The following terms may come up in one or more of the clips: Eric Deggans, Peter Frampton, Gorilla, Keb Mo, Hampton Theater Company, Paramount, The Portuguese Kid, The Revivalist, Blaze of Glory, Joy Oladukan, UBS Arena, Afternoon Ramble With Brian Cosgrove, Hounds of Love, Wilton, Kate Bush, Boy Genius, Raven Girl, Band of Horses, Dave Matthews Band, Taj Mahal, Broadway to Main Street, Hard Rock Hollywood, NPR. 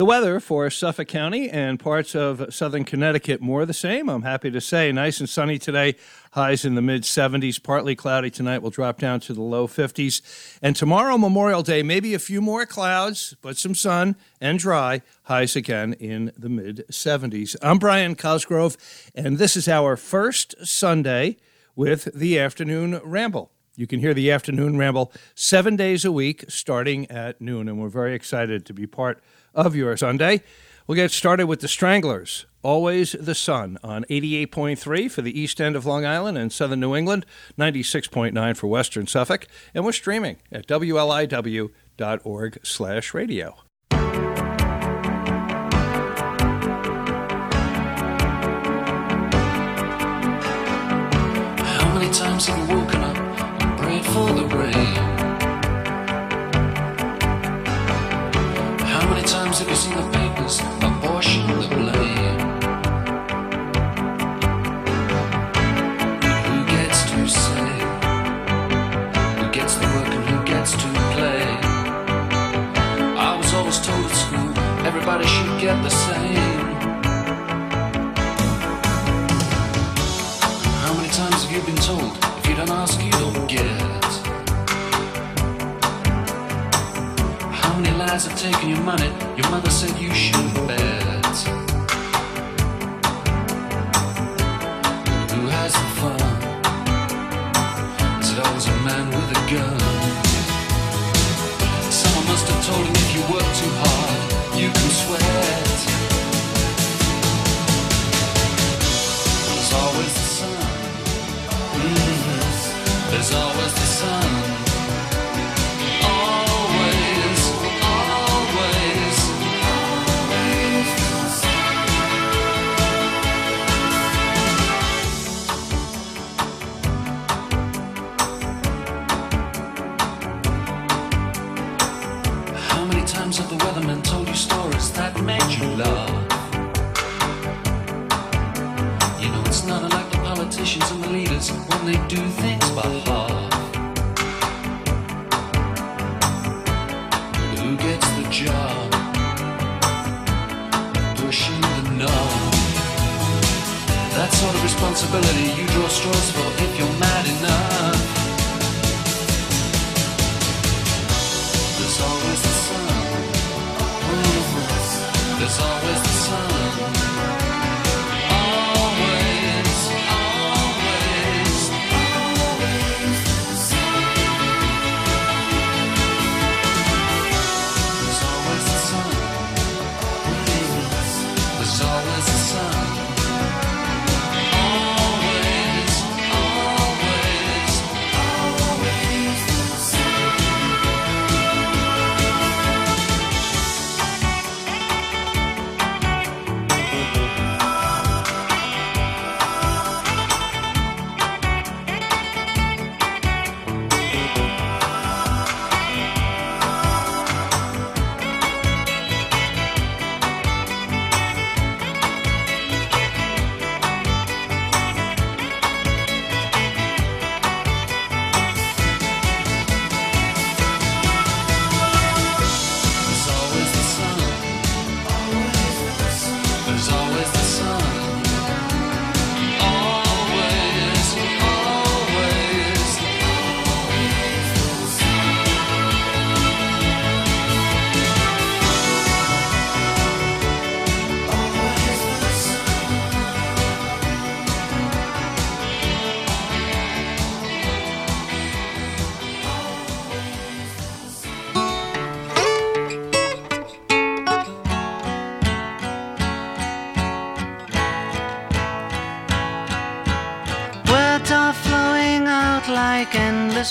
The weather for Suffolk County and parts of southern Connecticut more the same, I'm happy to say. Nice and sunny today, highs in the mid-70s, partly cloudy tonight, will drop down to the low 50s. And tomorrow, Memorial Day, maybe a few more clouds, but some sun and dry, highs again in the mid-70s. I'm Brian Cosgrove, and this is our first Sunday with the Afternoon Ramble. You can hear the Afternoon Ramble 7 days a week starting at noon, and we're very excited to be part of your Sunday. We'll get started with the Stranglers, Always the Sun, on 88.3 for the east end of Long Island and southern New England, 96.9 for western Suffolk, and we're streaming at WLIW.org/radio. How many times have you woken up and prayed for the rain? How many times have you seen the papers abortion the blame? Who gets to say? Who gets the work and who gets to play? I was always told at school everybody should get the same. How many times have you been told if you don't ask you don't get? How many lies have taken your money? Your mother said you should bet. Who has the fun? Is it always a man with a gun? Someone must have told him if you work too hard, you can sweat. There's always the sun. There's always the sun. The weatherman told you stories that made you laugh. You know it's not unlike the politicians and the leaders when they do things by half. Who gets the job? Pushing the knob. That sort of responsibility you draw straws for if you're mad enough. There's always the sun. There's always the sun.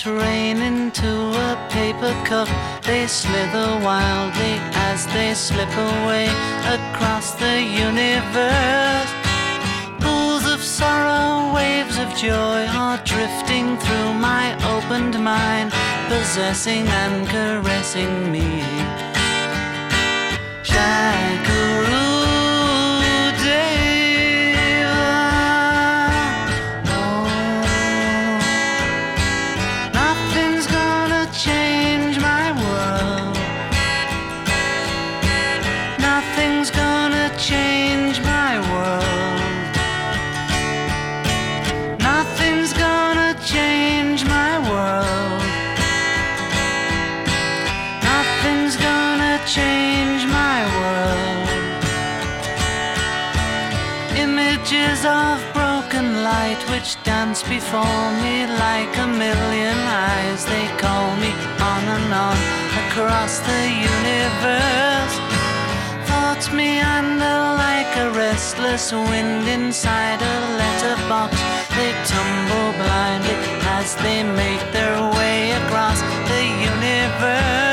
Rain into a paper cup, they slither wildly as they slip away across the universe. Pools of sorrow, waves of joy are drifting through my opened mind, possessing and caressing me. Shakuru. change my world. Images of broken light which dance before me like a million eyes. They call me on and on across the universe. Thoughts meander like a restless wind inside a letterbox. They tumble blindly as they make their way across the universe.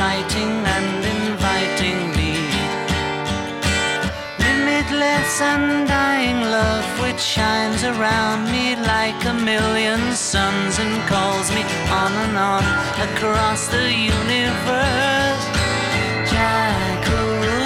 And inviting me, limitless undying love which shines around me like a million suns and calls me on and on across the universe. Jackaroo.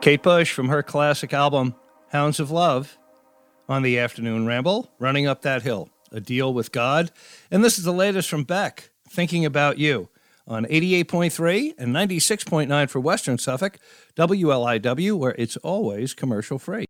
Kate Bush from her classic album, Hounds of Love, on the Afternoon Ramble, Running Up That Hill, A Deal with God. And this is the latest from Beck, Thinking About You, on 88.3 and 96.9 for Western Suffolk, WLIW, where it's always commercial free.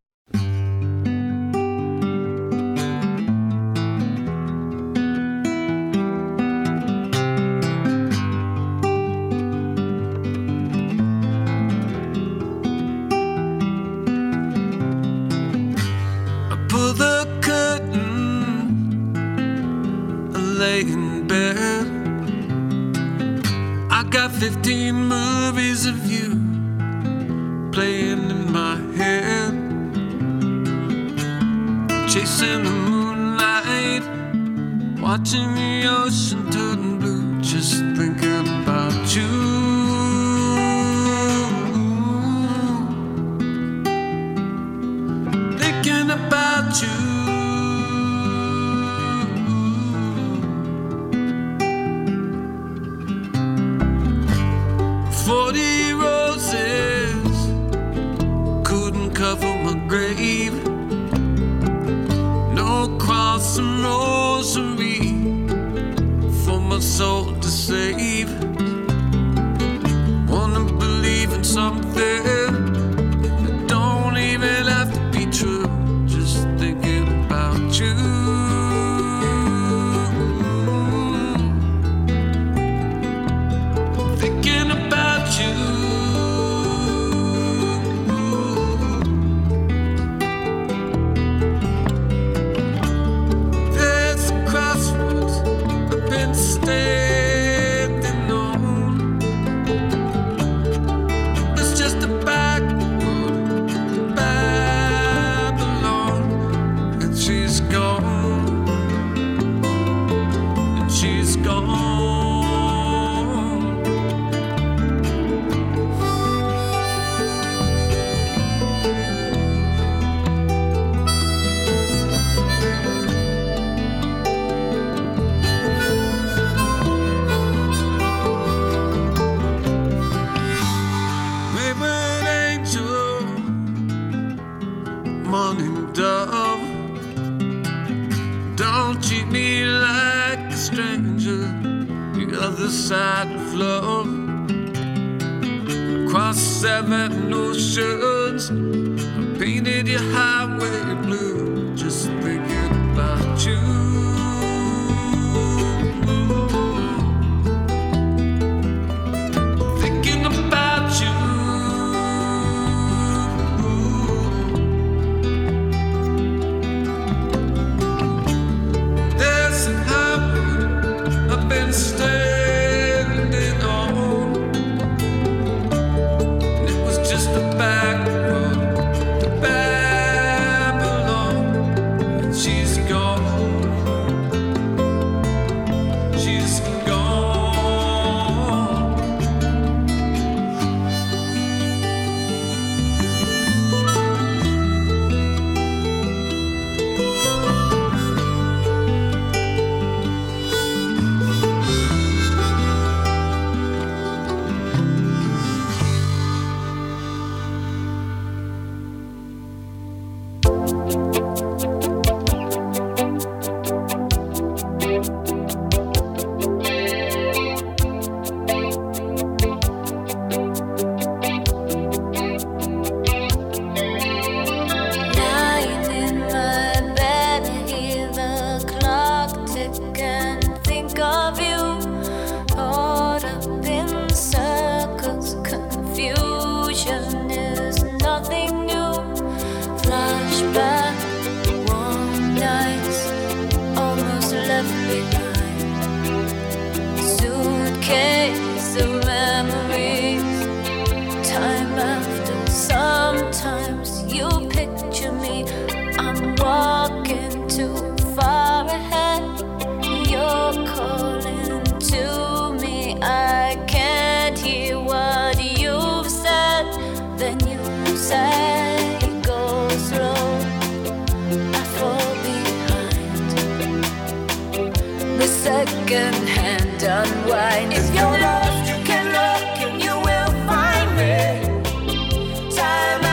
If you're lost, you can look and you will find me. Time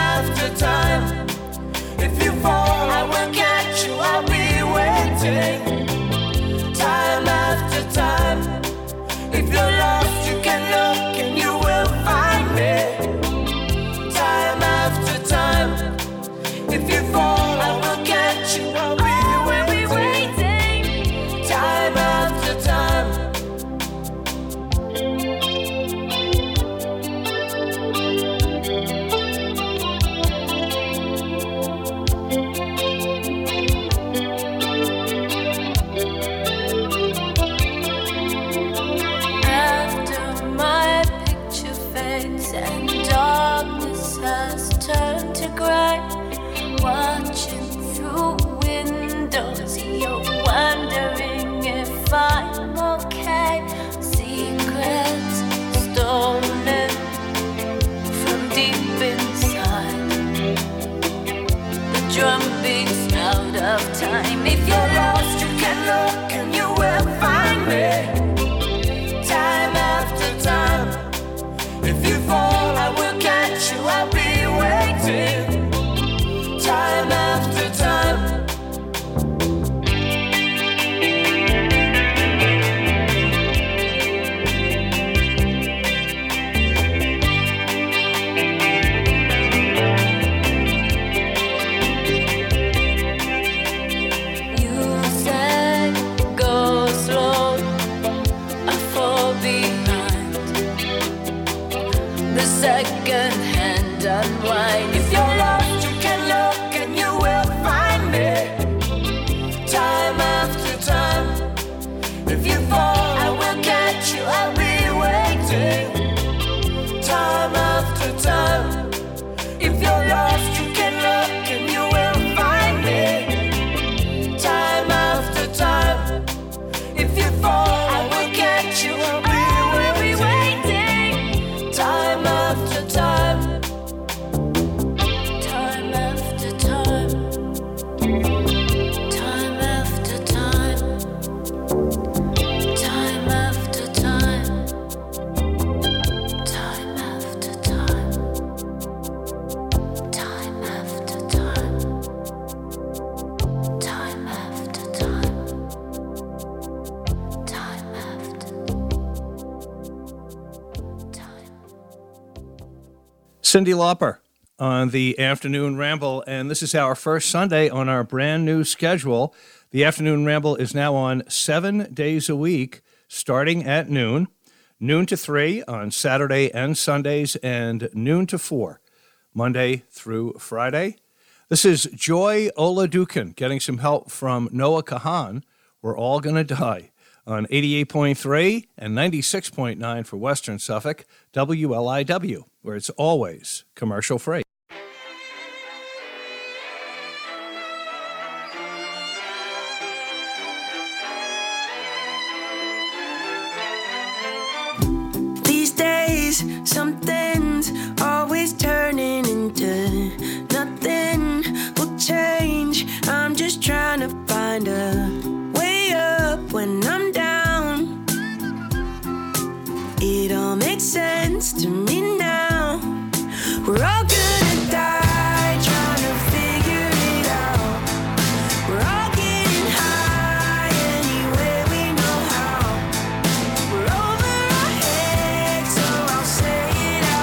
to cry, watching through windows. You're wondering if I'm okay. Secrets stolen from deep inside. The drum beats out of time. If you're lost, you can look and you will find me. Time after time. If you fall, I will catch you, I'll be waiting, time after time. Second hand unwind. If you're lost, you can look and you will find me. Time after time. If you fall, I will catch you. I'll be waiting. Time after time. If you're lost, you can look and you will find me. Time after time. If you fall, I will catch you. I'll be Cyndi Lauper on the Afternoon Ramble, and this is our first Sunday on our brand new schedule. The Afternoon Ramble is now on 7 days a week, starting at noon, noon to 3 on Saturday and Sundays, and noon to 4, Monday through Friday. This is Joy Oladukan getting some help from Noah Kahan, We're All Gonna Die, on 88.3 and 96.9 for Western Suffolk, WLIW. Where it's always commercial free. These days, something's always turning into nothing will change. I'm just trying to find a way up when I'm down. It all makes sense to me now. We're all gonna die trying to figure it out. We're all getting high any way we know how. We're over our heads, so I'll say it out.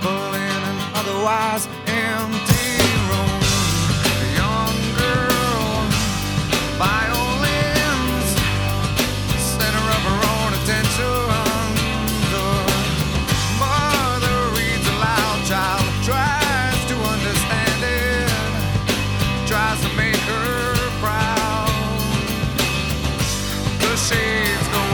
table in an otherwise empty room. A young girl, violins, center of her own attention. The mother reads aloud, child tries to understand it, tries to make her proud. The shades go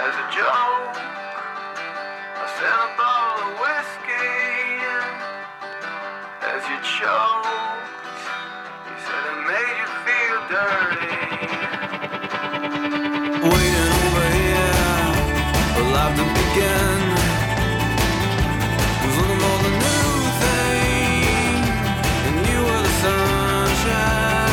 as a joke. I sent a bottle of whiskey in as you choked. You said it made you feel dirty. Waiting over here, the life to begin. Was looking for the new thing, and you were the sunshine.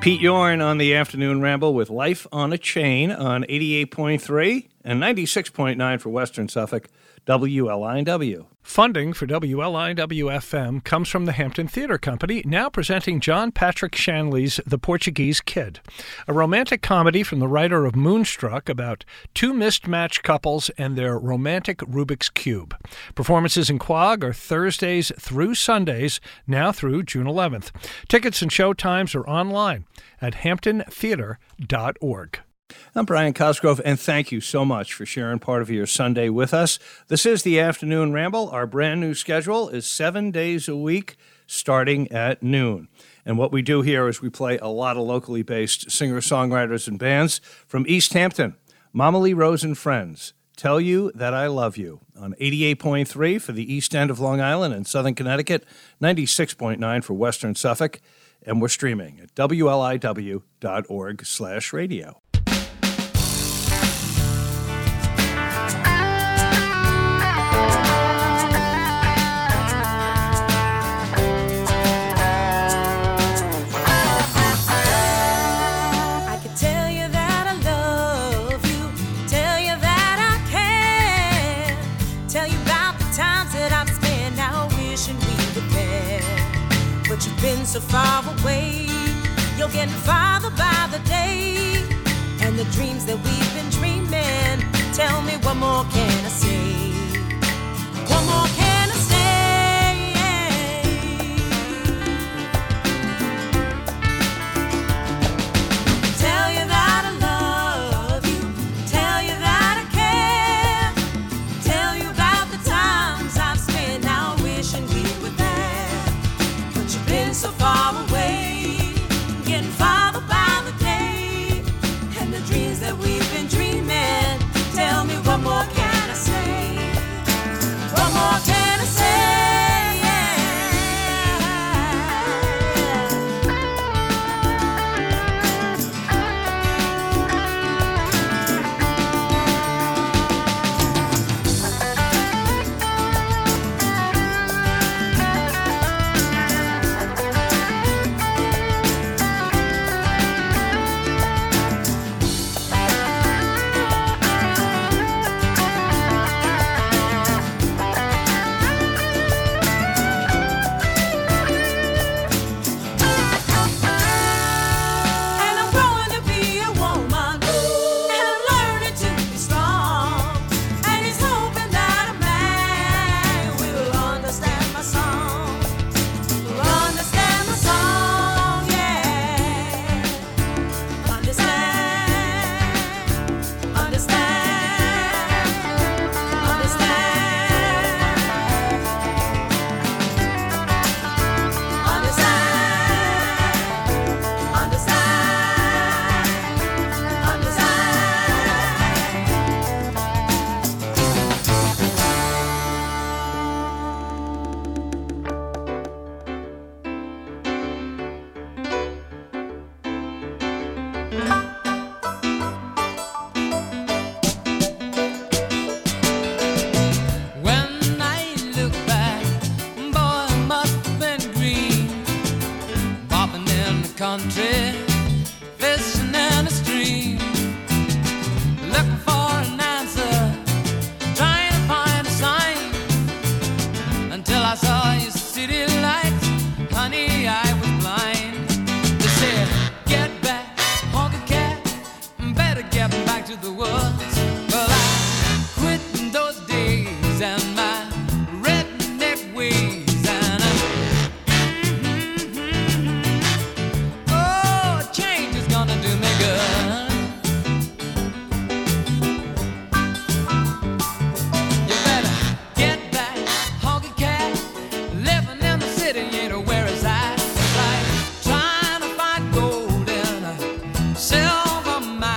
Pete Yorn on the Afternoon Ramble with Life on a Chain on 88.3 and 96.9 for Western Suffolk, WLIW. Funding for WLIW-FM comes from the Hampton Theater Company, now presenting John Patrick Shanley's The Portuguese Kid, a romantic comedy from the writer of Moonstruck about two mismatched couples and their romantic Rubik's Cube. Performances in Quogue are Thursdays through Sundays, now through June 11th. Tickets and show times are online at hamptontheater.org. I'm Brian Cosgrove, and thank you so much for sharing part of your Sunday with us. This is the Afternoon Ramble. Our brand new schedule is 7 days a week, starting at noon. And what we do here is we play a lot of locally based singer-songwriters and bands from East Hampton. Mama Lee Rose and Friends, Tell You That I Love You, on 88.3 for the East End of Long Island and Southern Connecticut, 96.9 for Western Suffolk, and we're streaming at WLIW.org/radio. Been so far away, you're getting farther by the day, and the dreams that we've been dreaming, tell me what more can I say, what more can I say, tell you that I love you, tell you that I care, tell you about the times I've spent now wishing we were there, so far away, getting farther back. to the woods. Well, I quit in those days and my redneck ways, and oh, change is gonna do me good. You better get back, hog a cat, living in the city, you know where it's at. It's like trying to find gold in a silver mine.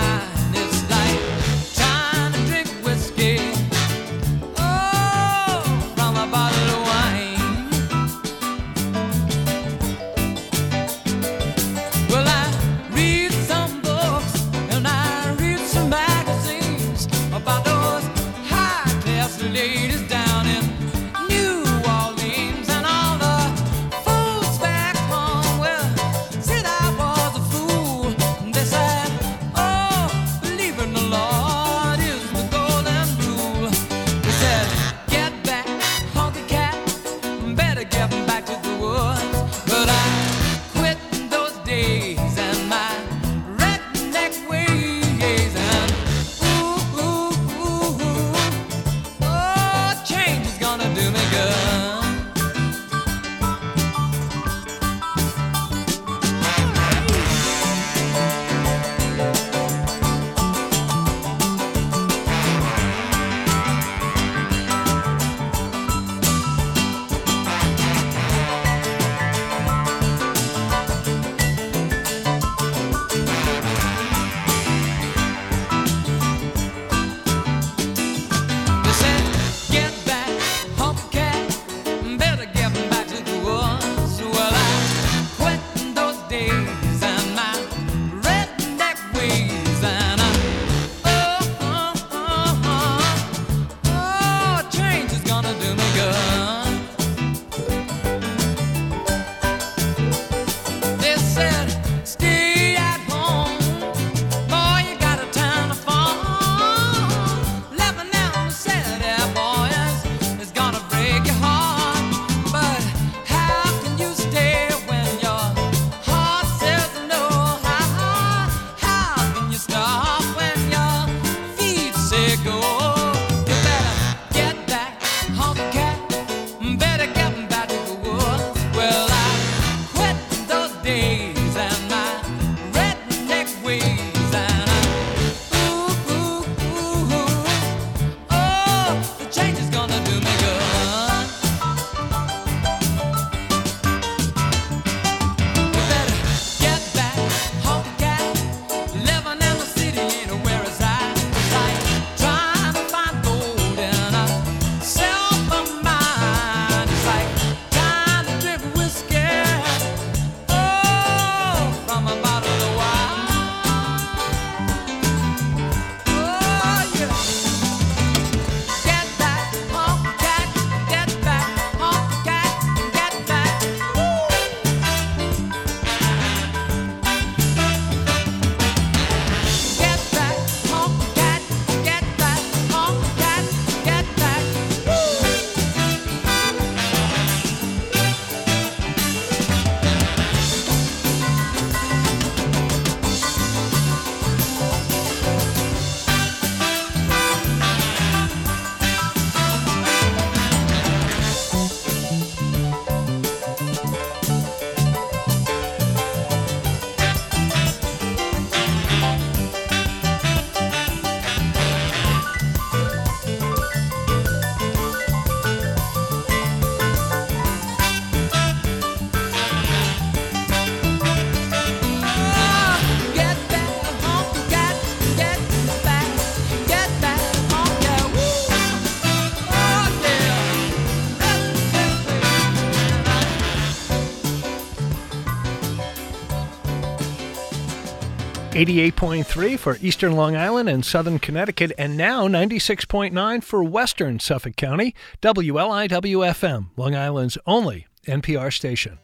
.3 for Eastern Long Island and Southern Connecticut, and now 96.9 for Western Suffolk County, WLIW-FM, Long Island's only NPR station.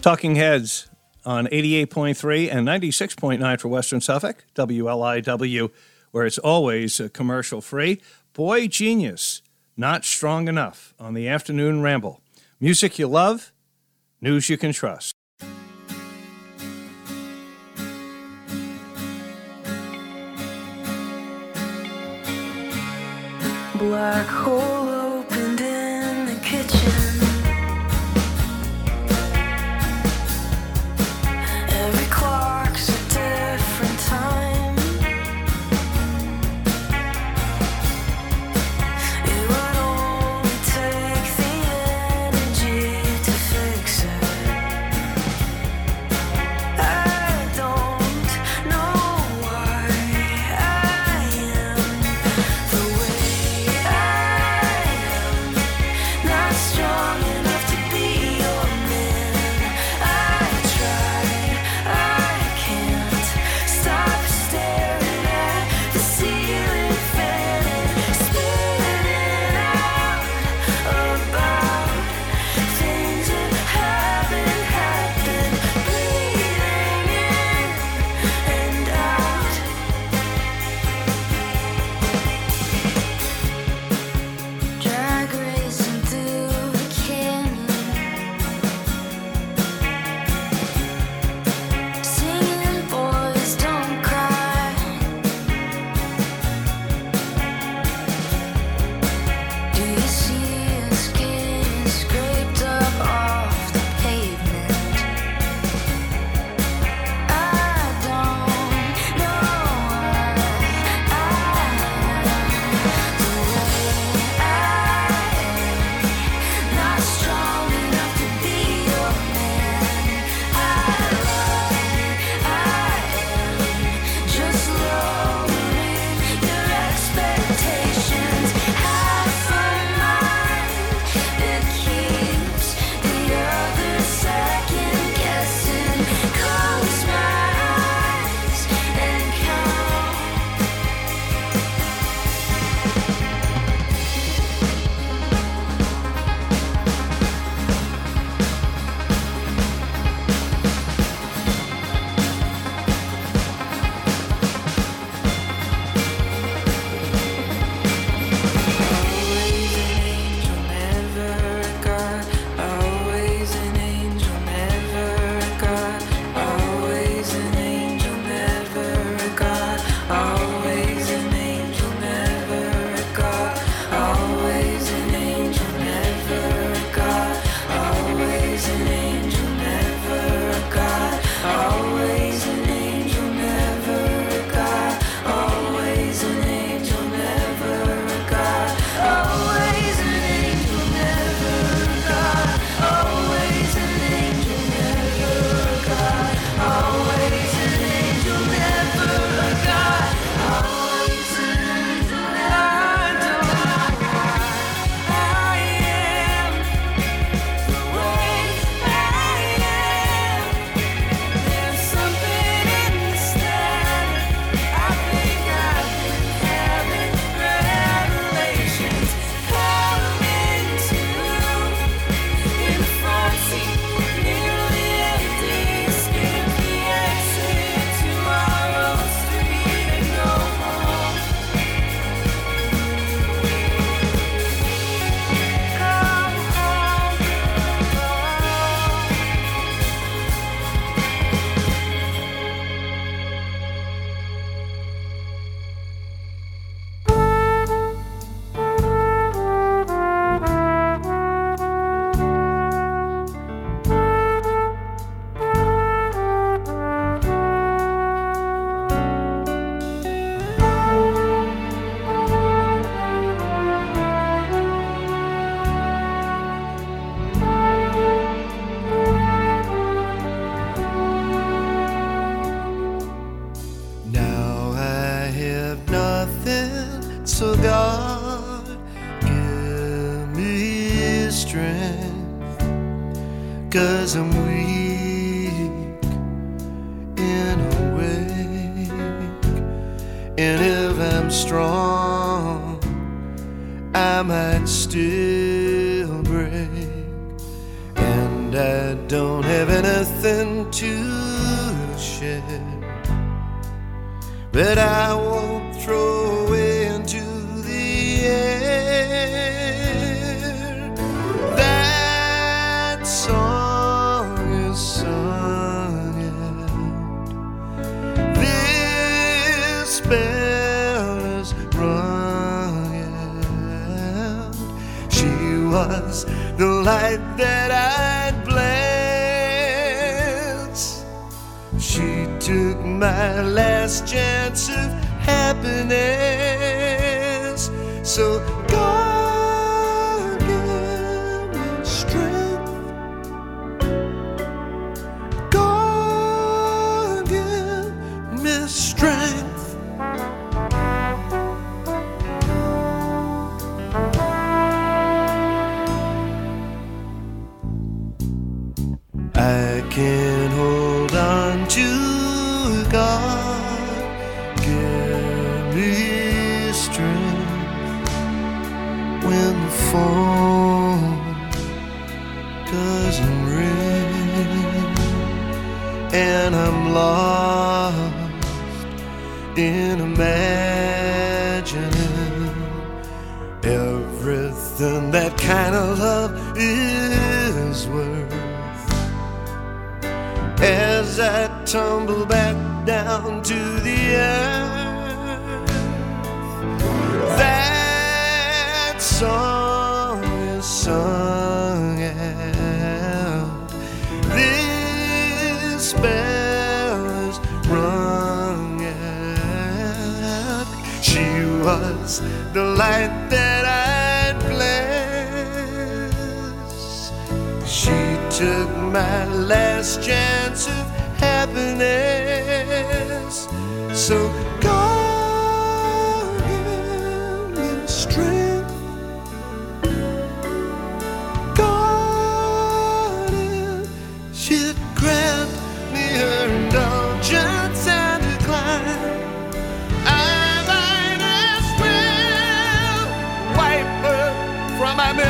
Talking Heads on 88.3 and 96.9 for Western Suffolk, WLIW, where it's always commercial-free. Boy Genius, Not Strong Enough on the Afternoon Ramble. Music you love, news you can trust. Black hole opened in the kitchen. Don't have have anything to share, but I won't throw away into the air. That song is sung out, this bell is rung out. She was the light that I'd bless. She took my last chance of happiness. So God give me strength. God give me strength. I can hold on to God, give me strength when the phone doesn't ring and I'm lost in imagining everything that kind of love is worth. As I tumble back down to the earth, that song is sung out, this bell is rung out. She was the light that I'd bless. She took my last chance of happiness. So God give me strength. God, if she'd grant me her indulgence and decline, I might as well wipe her from my memory.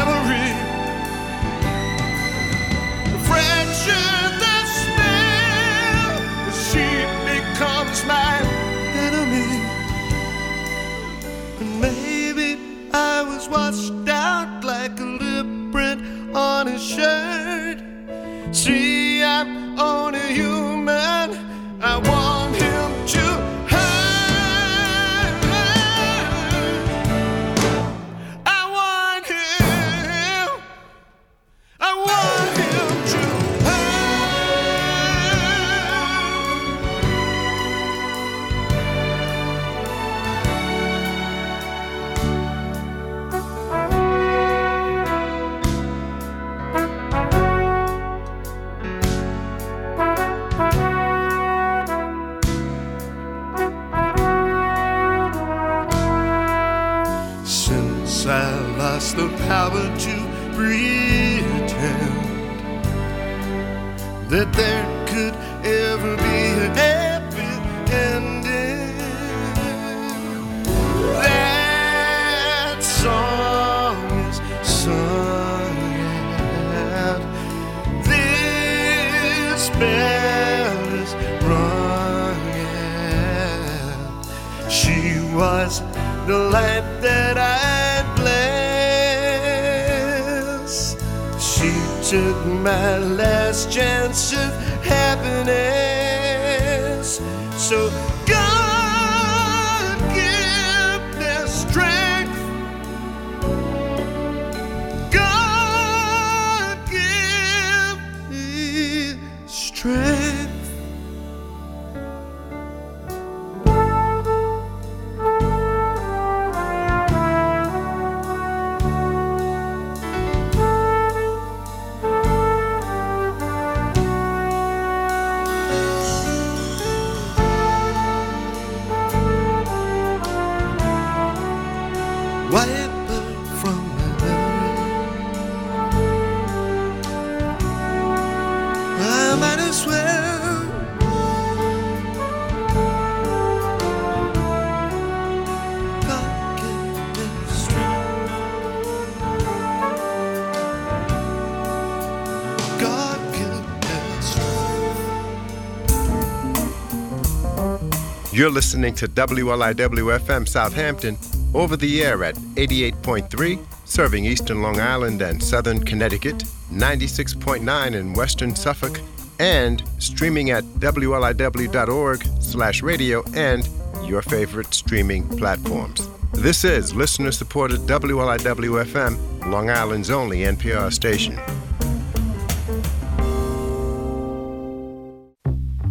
The spell, she becomes my enemy. And maybe I was washed out like a lip print on a shirt. See, I'm only human. I want him to hurt. I want him. I want him to hurt. The power to pretend that there could ever be an happy ending. That song is sung out, this bell is rung out. She was the light that I'd blessed. Took my last chance of happiness. So God give me strength. God give me strength. You're listening to WLIW-FM Southampton over the air at 88.3, serving eastern Long Island and southern Connecticut, 96.9 in western Suffolk, and streaming at wliw.org/radio and your favorite streaming platforms. This is listener-supported WLIW-FM, Long Island's only NPR station.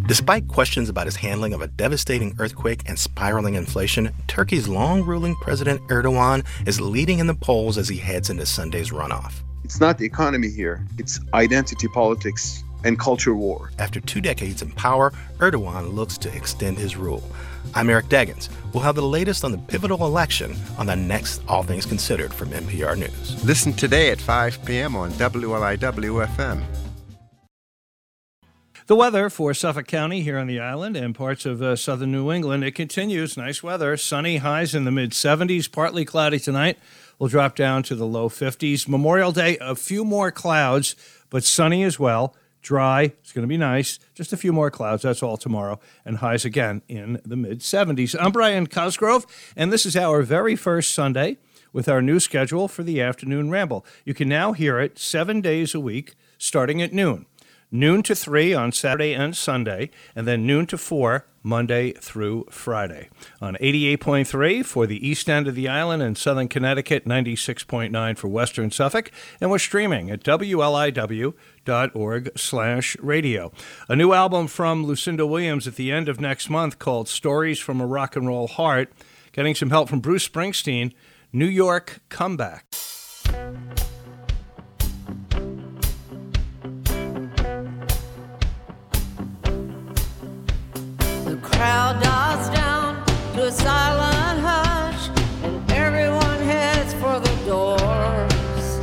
Despite questions about his handling of a devastating earthquake and spiraling inflation, Turkey's long-ruling President Erdogan is leading in the polls as he heads into Sunday's runoff. It's not the economy here. It's identity politics and culture war. After 2 decades in power, Erdogan looks to extend his rule. I'm Eric Deggans. We'll have the latest on the pivotal election on the next All Things Considered from NPR News. Listen today at 5 p.m. on WLIW-FM. The weather for Suffolk County here on the island and parts of southern New England, it continues. Nice weather, sunny, highs in the mid-70s, partly cloudy tonight. We'll drop down to the low 50s. Memorial Day, a few more clouds, but sunny as well. Dry, it's going to be nice. Just a few more clouds, that's all tomorrow. And highs again in the mid-70s. I'm Brian Cosgrove, and this is our very first Sunday with our new schedule for the Afternoon Ramble. You can now hear it 7 days a week, starting at noon. Noon to 3 on Saturday and Sunday, and then noon to 4 Monday through Friday. On 88.3 for the east end of the island and southern Connecticut, 96.9 for western Suffolk, and we're streaming at WLIW.org/radio. A new album from Lucinda Williams at the end of next month called Stories from a Rock and Roll Heart, getting some help from Bruce Springsteen, New York Comeback. The crowd dies down to a silent hush, and everyone heads for the doors.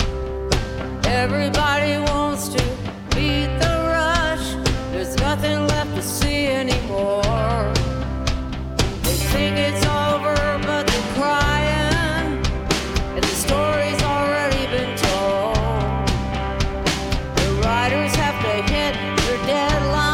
Everybody wants to beat the rush. There's nothing left to see anymore. They think it's over, but they're crying, and the story's already been told. The writers have to hit their deadline.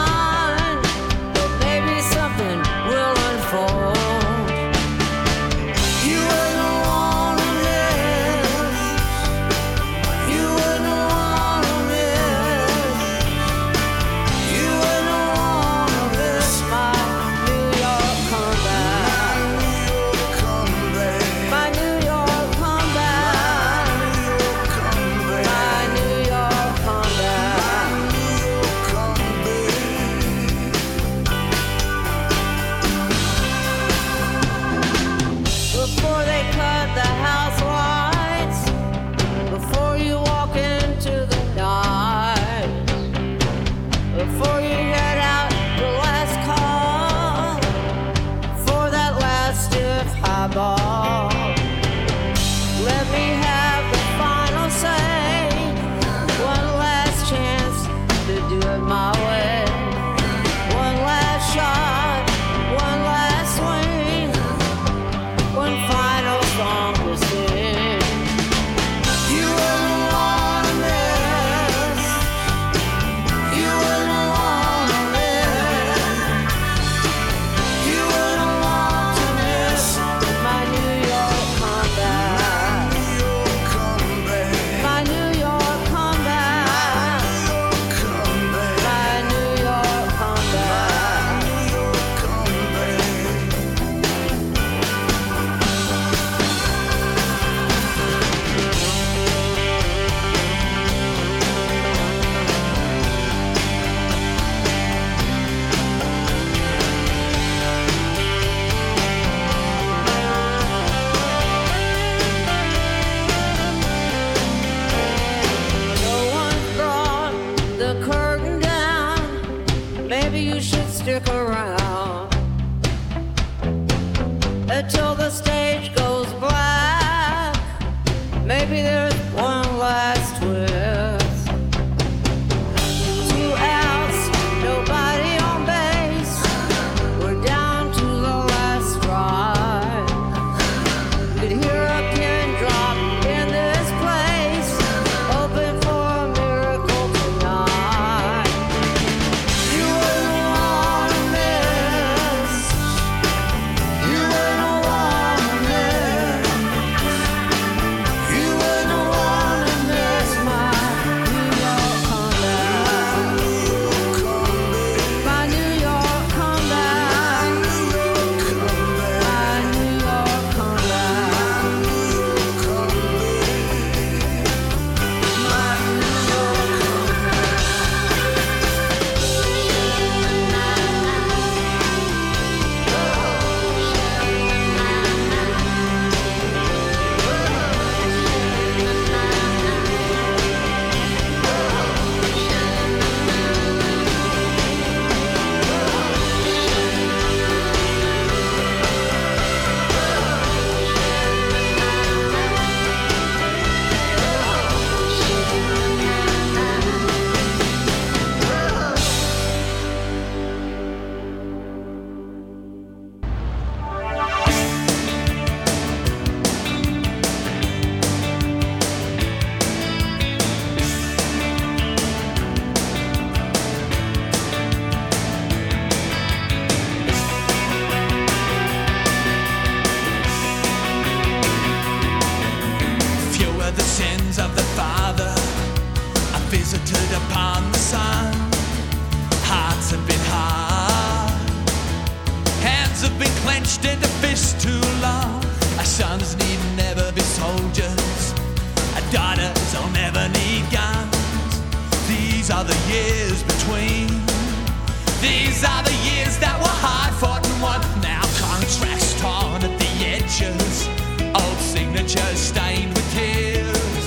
These are the years that were hard-fought and won. Now contracts torn at the edges, old signatures stained with tears.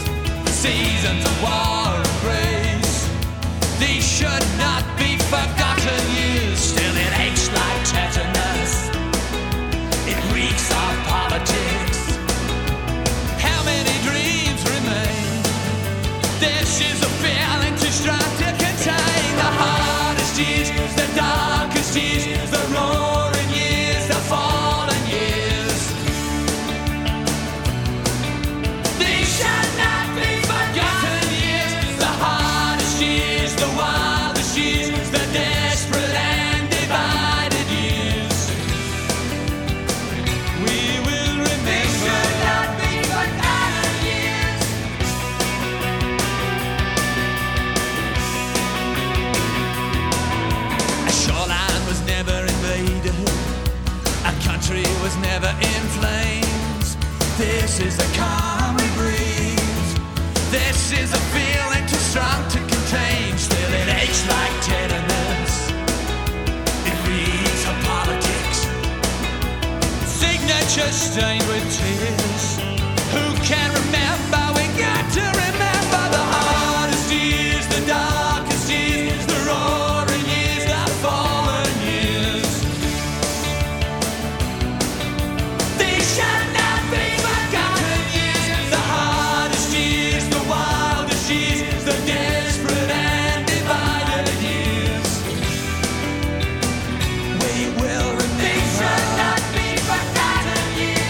Seasons of war and grace, these should not be forgotten years. Still it aches like tetanus, it reeks of politics. How many dreams remain? This is a feeling too strong to contain. The hardest years, the darkest years, the roaring years, the fallen years. These shall not be forgotten years. The hardest years, the wildest years, the desperate and divided years. We will remember. These shall not be forgotten years. A shoreline was never invaded, a country was never in flames. This is the calm we breathe, this is a feeling too strong to contain. Still it aches like tetanus, it reads of politics. Signatures stained with tears, who can remember? We got to remember the hardest years, the darkest years, the roaring years, the fallen years. These shall not be forgotten years, the hardest years, the wildest years, the desperate and divided years. We will remember. These shall not be forgotten years.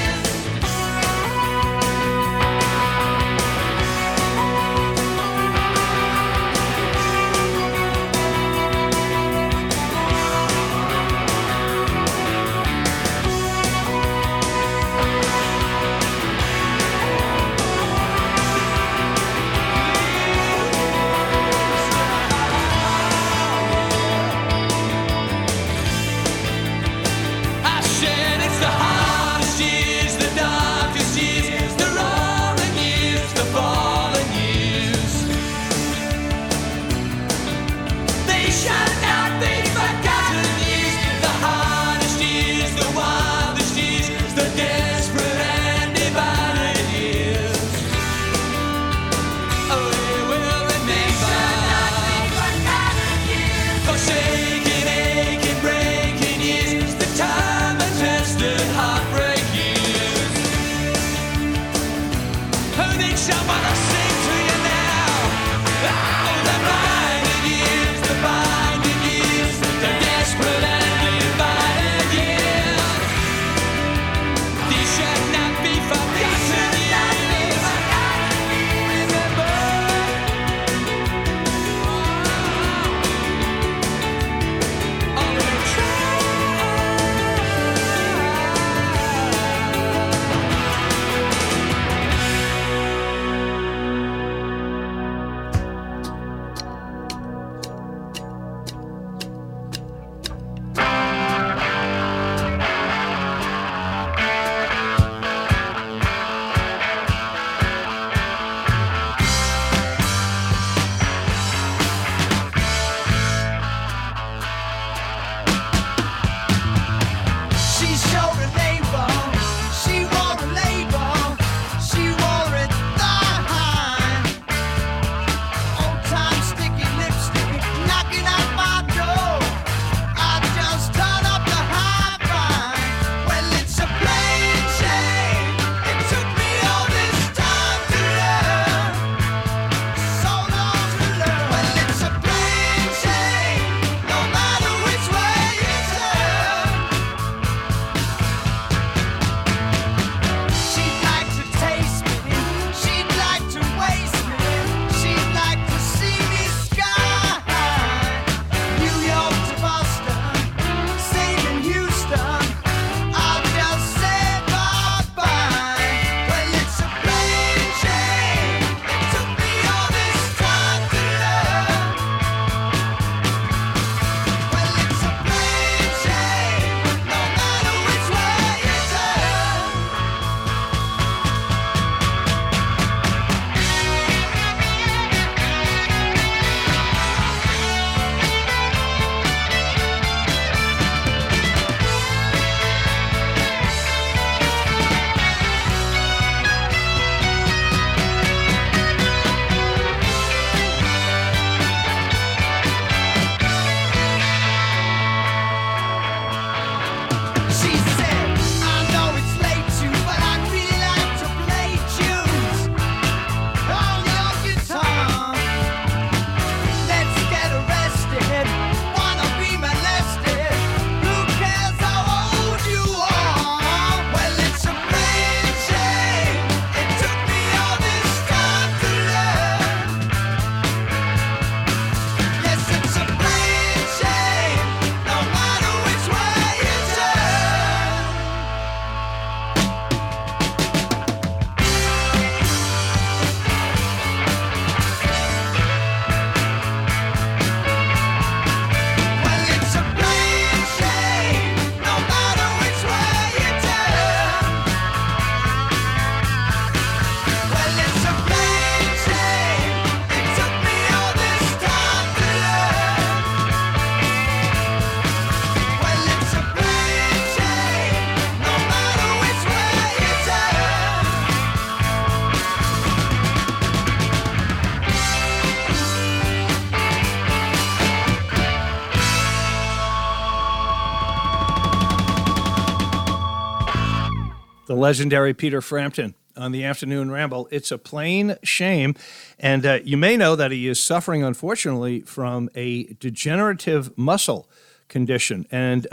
the legendary Peter Frampton on the Afternoon Ramble. It's a plain shame. And you may know that he is suffering, unfortunately, from a degenerative muscle condition. And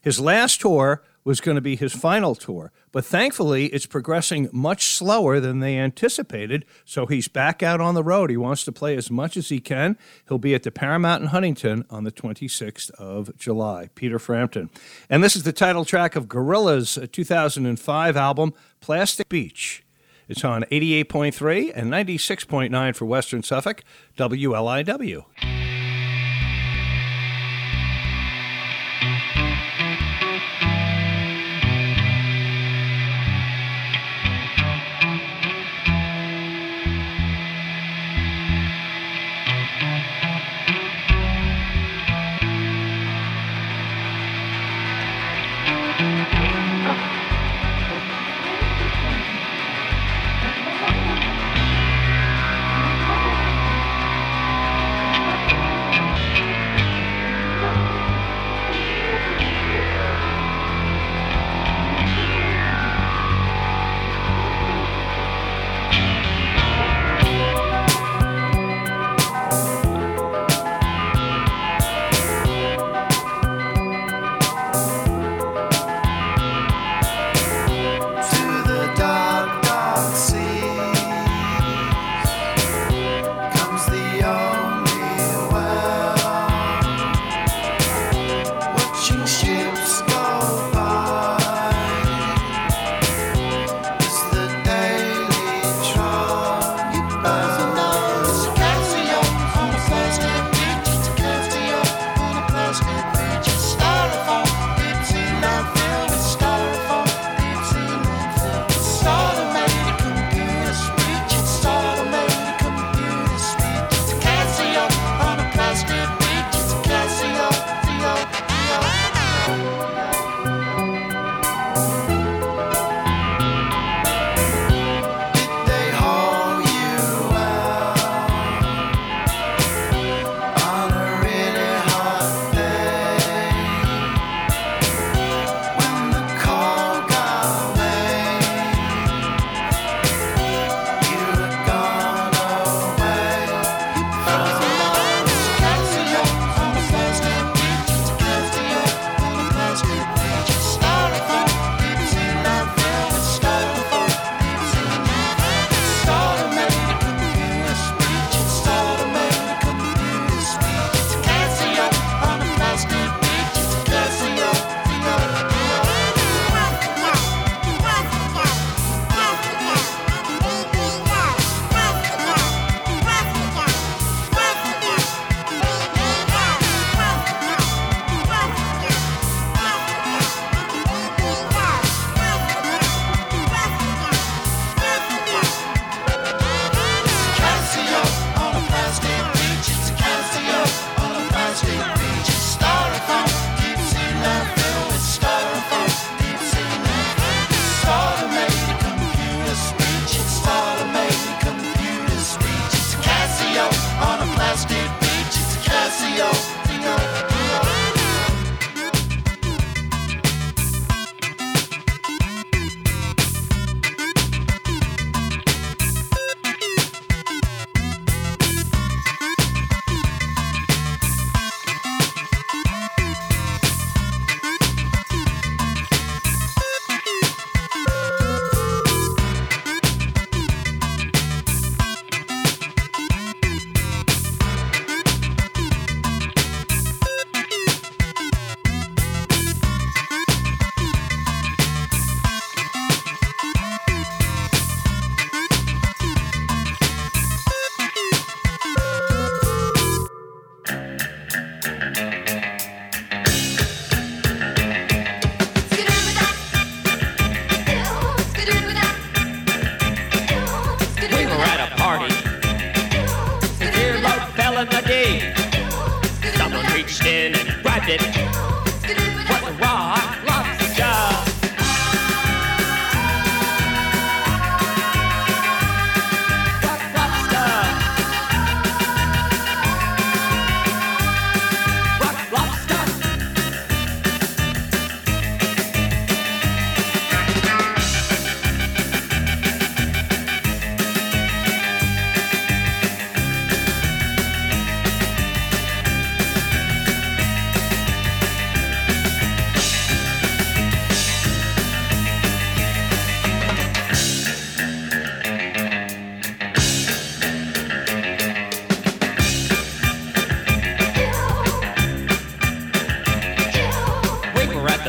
his last tour was going to be his final tour. But thankfully, it's progressing much slower than they anticipated, so he's back out on the road. He wants to play as much as he can. He'll be at the Paramount in Huntington on the 26th of July. Peter Frampton. And this is the title track of Gorilla's 2005 album, Plastic Beach. It's on 88.3 and 96.9 for Western Suffolk, WLIW.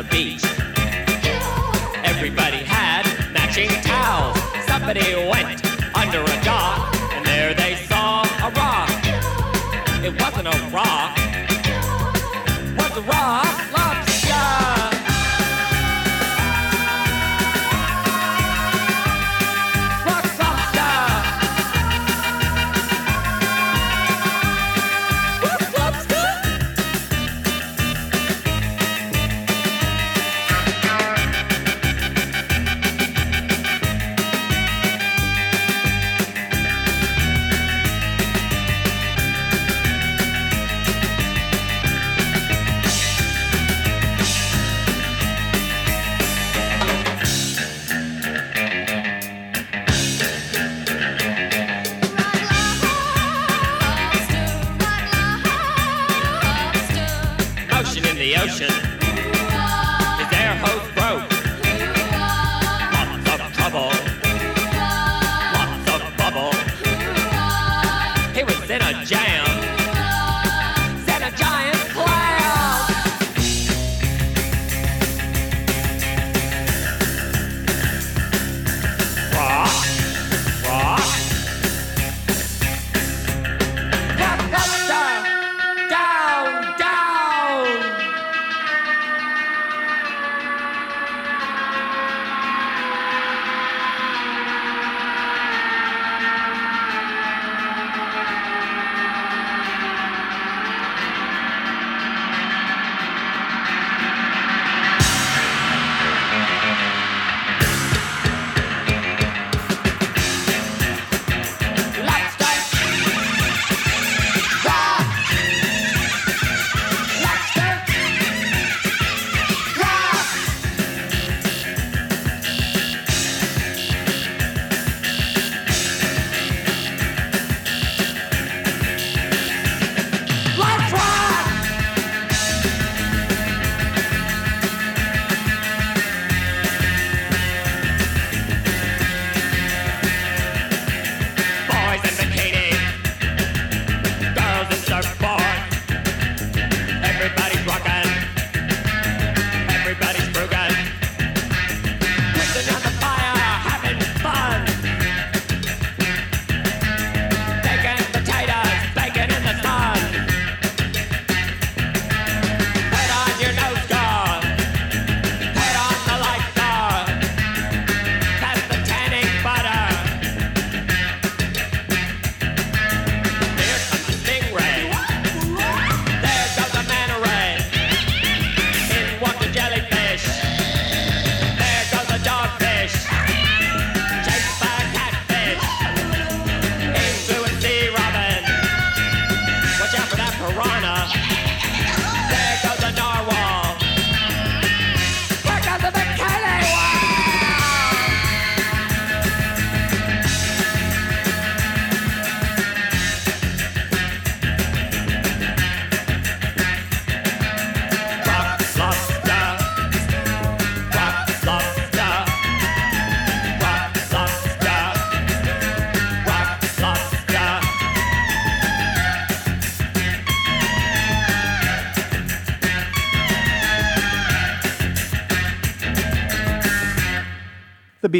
the beach. Everybody had matching towels. Somebody went under a dock, and there they saw a rock. It wasn't a rock. Was the rock lobster?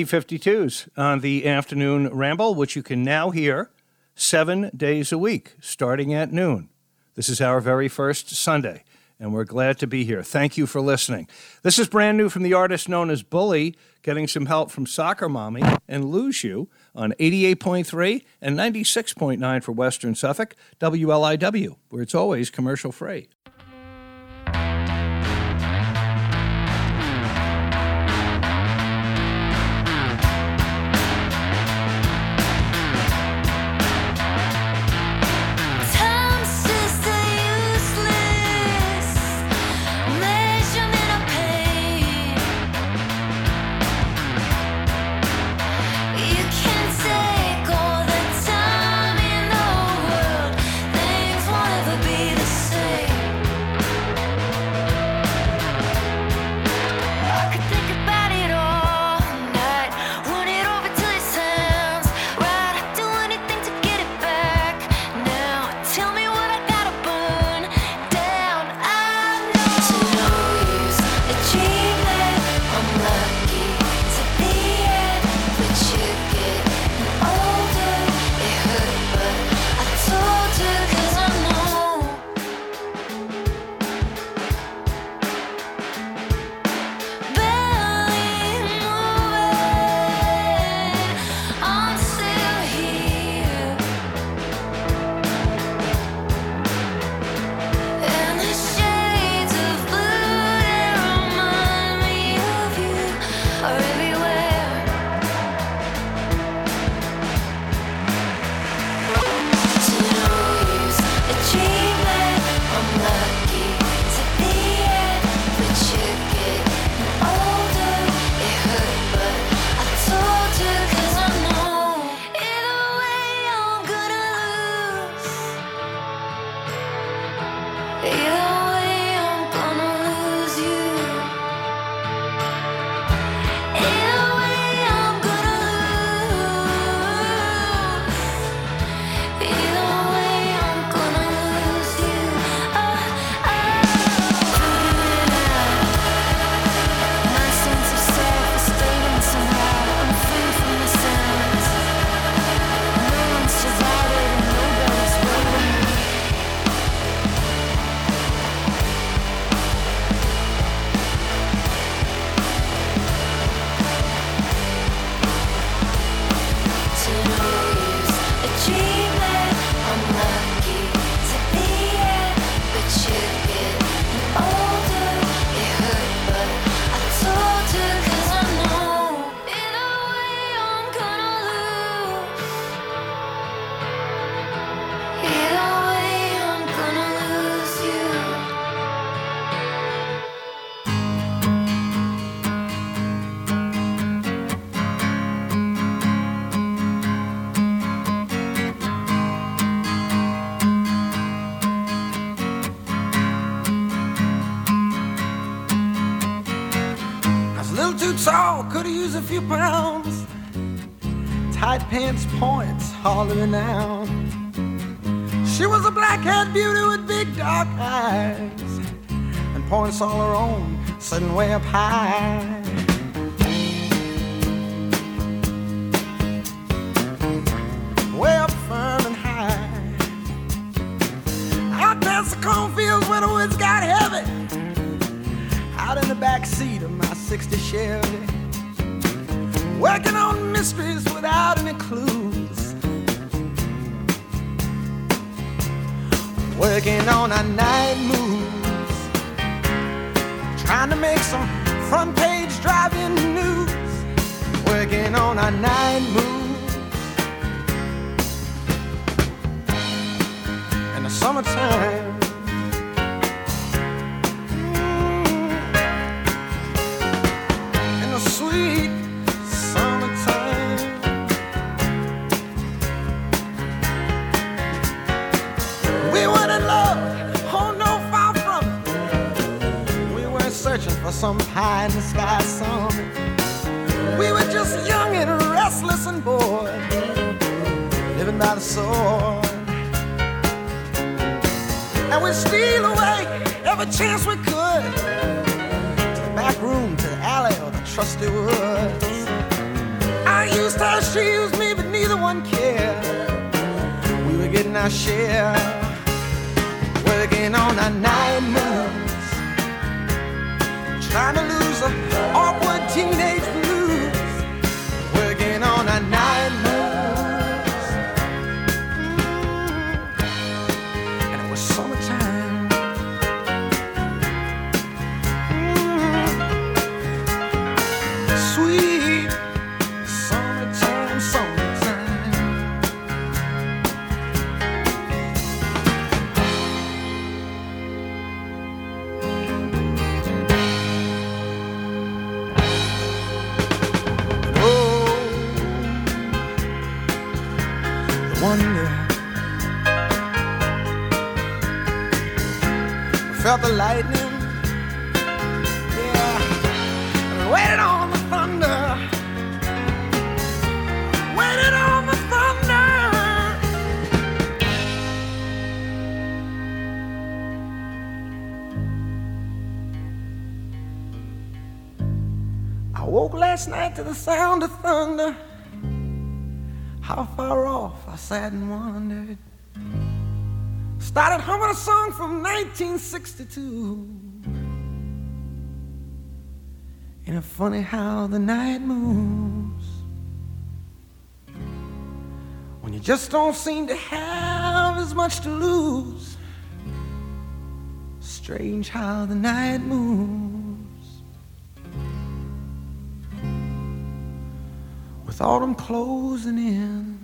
B-52s on the Afternoon Ramble, which you can now hear 7 days a week, starting at noon. This is our very first Sunday, and we're glad to be here. Thank you for listening. This is brand new from the artist known as Bully, getting some help from Soccer Mommy and Lose You on 88.3 and 96.9 for Western Suffolk, WLIW, where it's always commercial free. Be the same. I'm too tall, could have used a few pounds. Tight pants, points, hollering out. She was a black-haired beauty with big dark eyes, and points all her own, sitting way up high. Way up firm and high. Out past the cornfields when the woods got heavy. Out in the back seat of my 60 Chevy, working on mysteries without any clues, working on our night moves, trying to make some front page driving news, working on our night moves. In the summertime, some pie in the sky song. We were just young and restless and bored, living by the sword. And we'd steal away every chance we could, to the back room, to the alley, or the trusty woods. I used her, she used me, but neither one cared. We were getting our share, working on our night moves, trying to lose the awkward teenage blues, working on our night moves. And it was summertime. Sweet summertime, the lightning, yeah, and waited on the thunder, waited on the thunder. I woke last night to the sound of thunder. How far off I sat and wondered. Started humming a song from 1962. Ain't it funny how the night moves, when you just don't seem to have as much to lose. Strange how the night moves. With autumn closing in,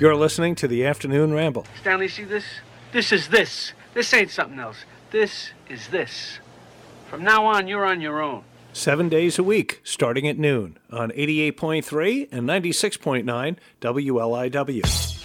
You're listening to the Afternoon Ramble. Stanley, see this? This is this. This ain't something else. This is this. From now on, you're on your own. 7 days a week, starting at noon, on 88.3 and 96.9 WLIW.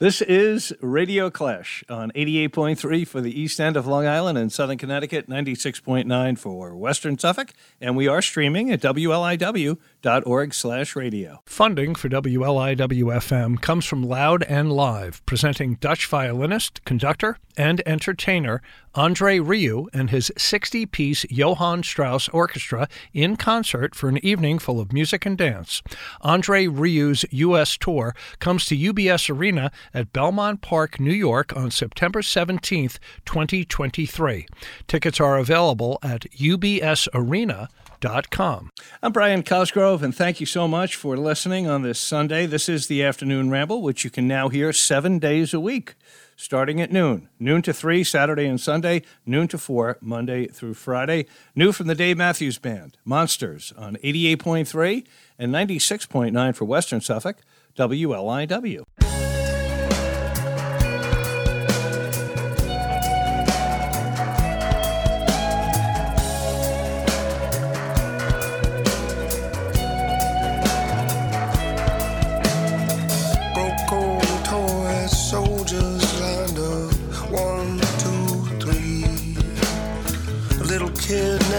This is Radio Clash on 88.3 for the East End of Long Island and Southern Connecticut, 96.9 for Western Suffolk, and we are streaming at WLIW.org. wliw.org/radio. Funding for WLIW-FM comes from Loud and Live, presenting Dutch violinist, conductor, and entertainer André Rieu and his 60-piece Johann Strauss Orchestra in concert for an evening full of music and dance. André Rieu's U.S. tour comes to UBS Arena at Belmont Park, New York on September 17, 2023. Tickets are available at ubsarena.com. I'm Brian Cosgrove, and thank you so much for listening on this Sunday. This is the Afternoon Ramble, which you can now hear 7 days a week, starting at noon. Noon to 3, Saturday and Sunday. Noon to 4, Monday through Friday. New from the Dave Matthews Band, Monsters, on 88.3 and 96.9 for Western Suffolk, WLIW.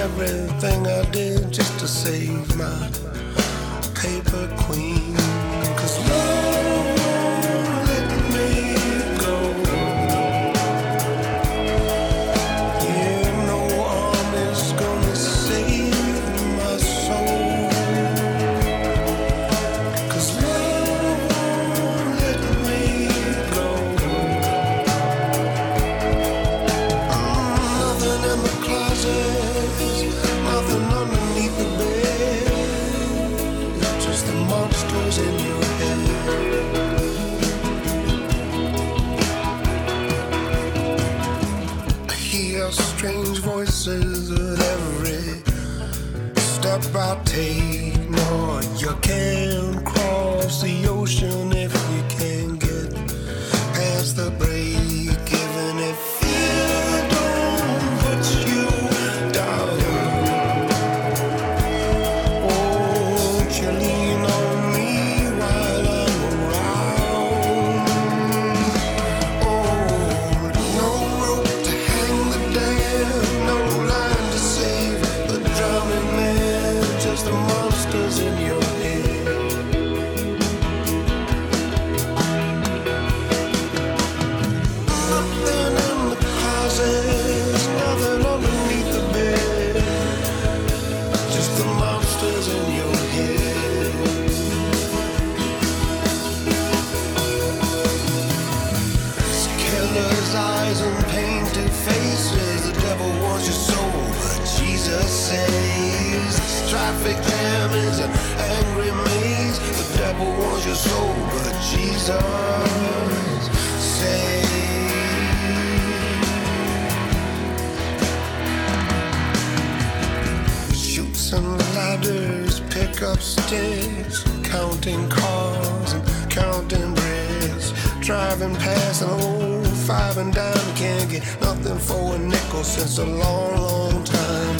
Everything I did just to save my paper queen. 'Cause love won't let me go. Yeah, no army's gonna save my soul. 'Cause love won't let me go. Nothing in the closet, nothing underneath the bed, just the monsters in your head. I hear strange voices at every step I take. No, you can't cross the ocean if you can't get past the break, even if traffic jam is an angry maze. The devil wants your soul, but Jesus saves. Shoots and ladders, pick up sticks, counting cars and counting bricks, driving past an old 5 and dime. Can't get nothing for a nickel since a long, long time.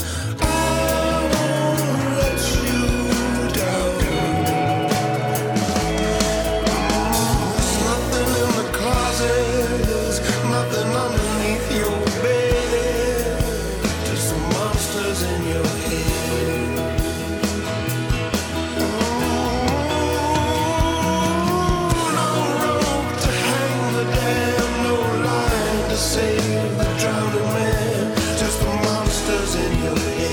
Save the drowning man, just the monsters in your head.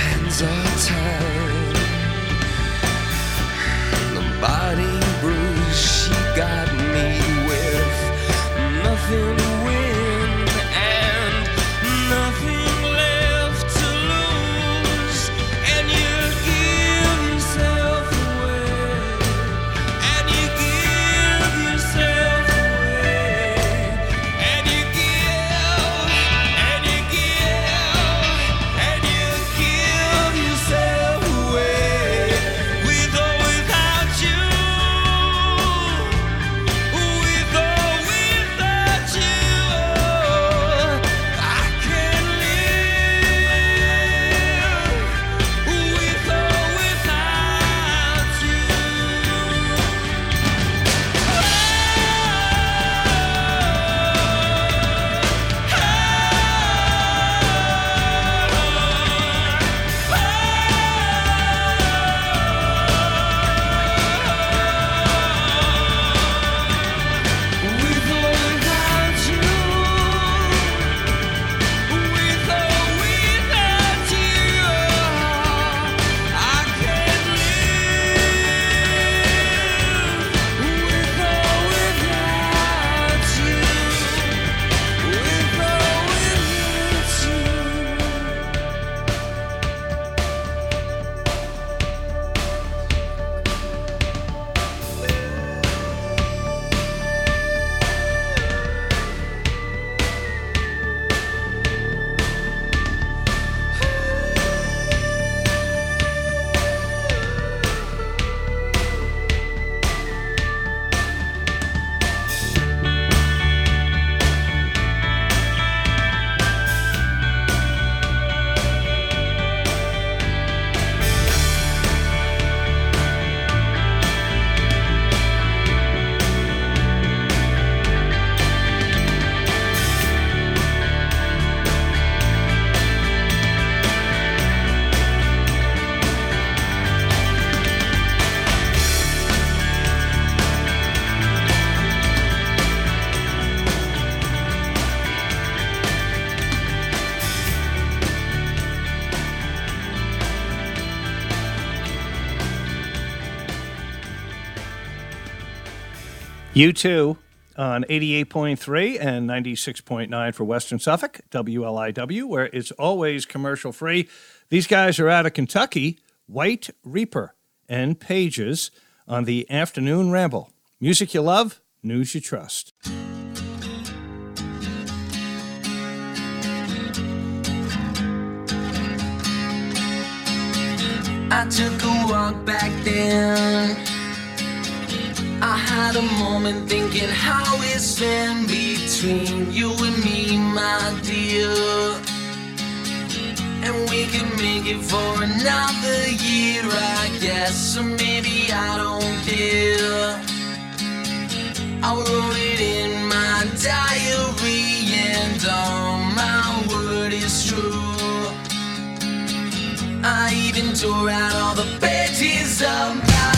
hands are tied. The body bruise she got me with, nothing to win and nothing left to lose, and you give yourself away, and you give yourself away, and you give, and you give, and you give yourself away, with or without you, with or without you, I can live, with or without you. U2 on 88.3 and 96.9 for Western Suffolk, WLIW, where it's always commercial free. These guys are out of Kentucky, White Reaper and Pages on the Afternoon Ramble. Music you love, news you trust. I took a walk back then. I had a moment thinking how it's been between you and me, my dear. And we can make it for another year, I guess, or maybe I don't care. I wrote it in my diary and all my word is true. I even tore out all the pages of my I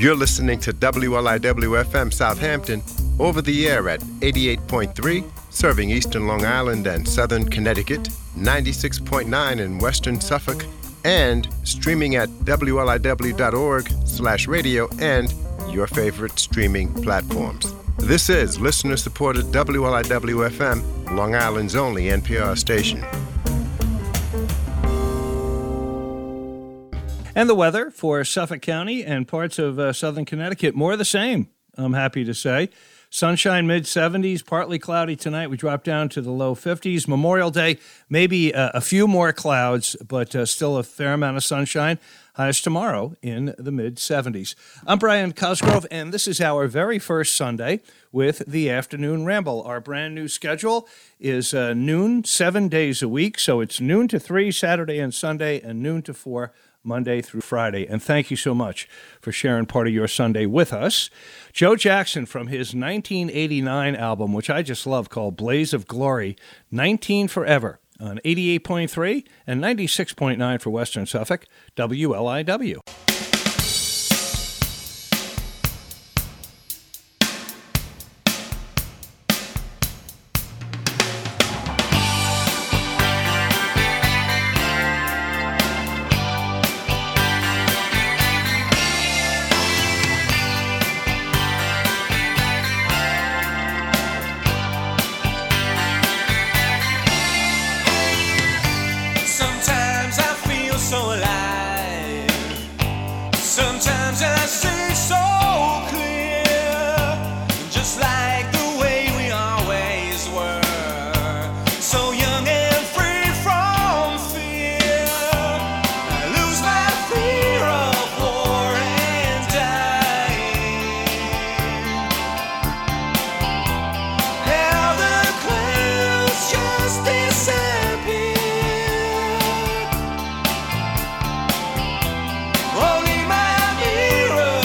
You're listening to WLIW-FM Southampton over the air at 88.3, serving eastern Long Island and southern Connecticut, 96.9 in western Suffolk, and streaming at wliw.org/radio and your favorite streaming platforms. This is listener-supported WLIW-FM, Long Island's only NPR station. And the weather for Suffolk County and parts of southern Connecticut, more of the same, I'm happy to say. Sunshine, mid-70s, partly cloudy tonight. We drop down to the low 50s. Memorial Day, maybe a few more clouds, but still a fair amount of sunshine. Highs tomorrow in the mid-70s. I'm Brian Cosgrove, and this is our very first Sunday with the Afternoon Ramble. Our brand new schedule is noon, 7 days a week. So it's noon to 3 Saturday and Sunday, and noon to 4 Monday through Friday. And thank you so much for sharing part of your Sunday with us. Joe Jackson, from his 1989 album, which I just love, called Blaze of Glory, 19 Forever on 88.3 and 96.9 for Western Suffolk, WLIW. Only my mirror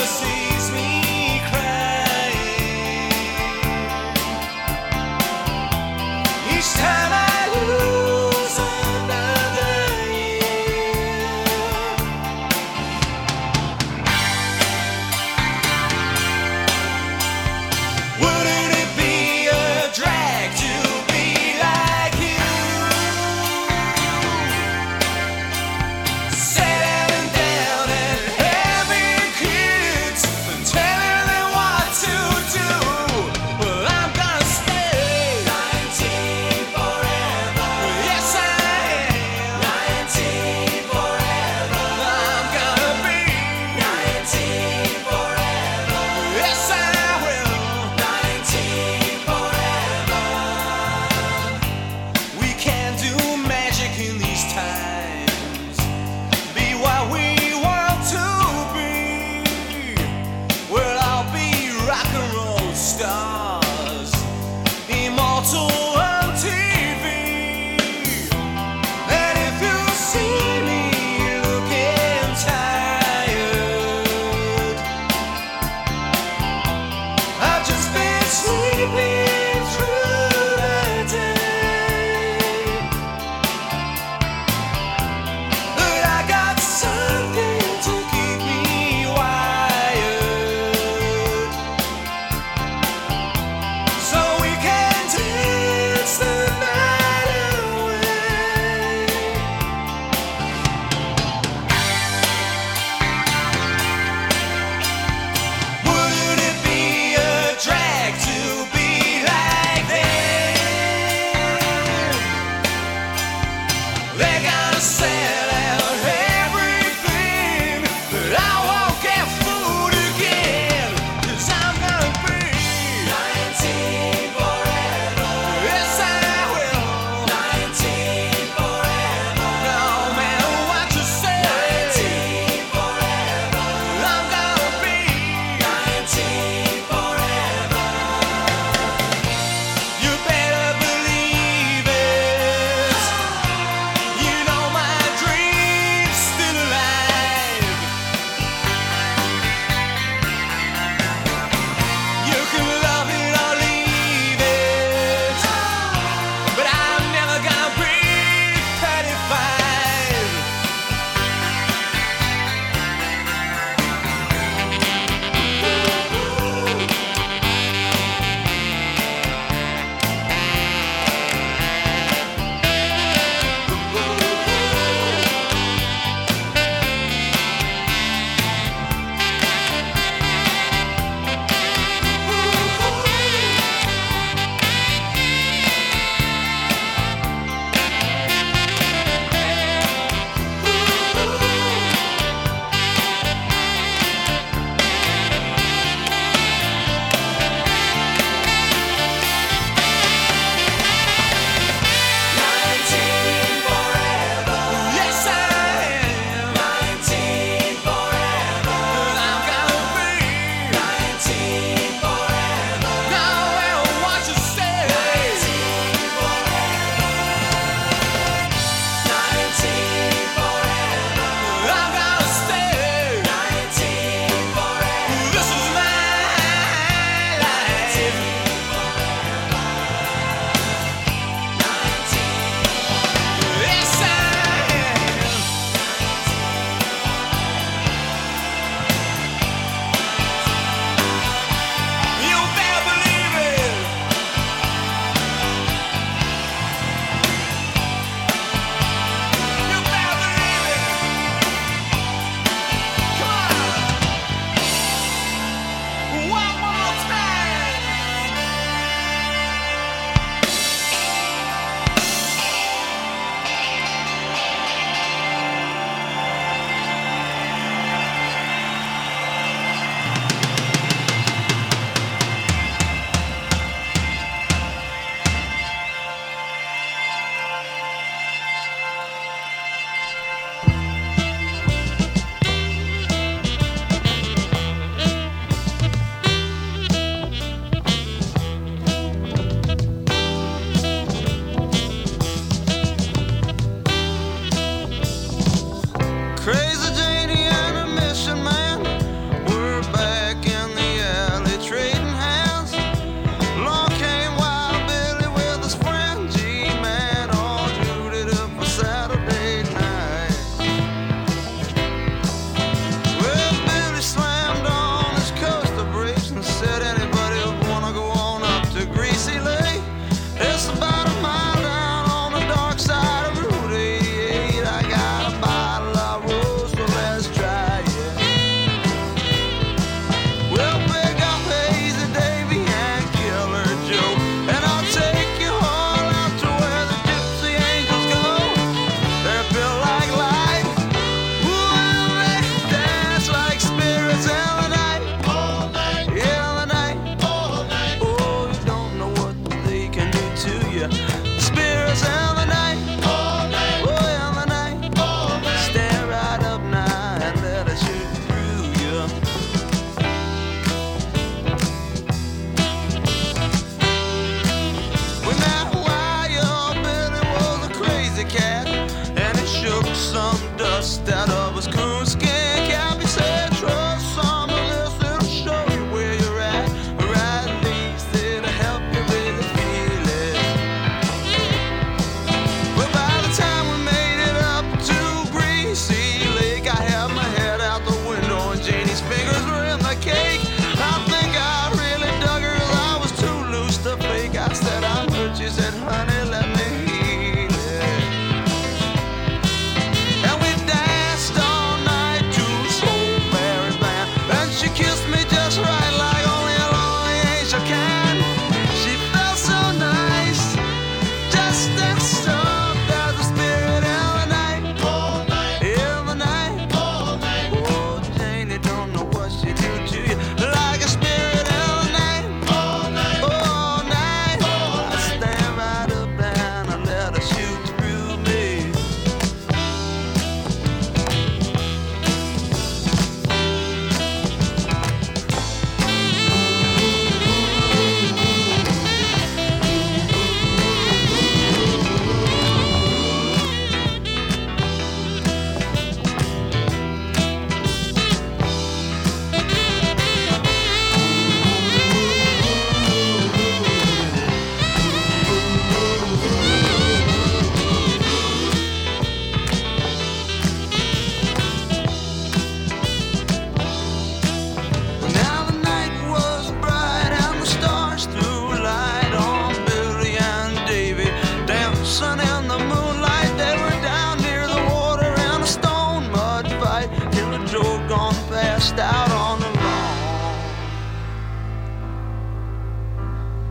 stretched out on the lawn.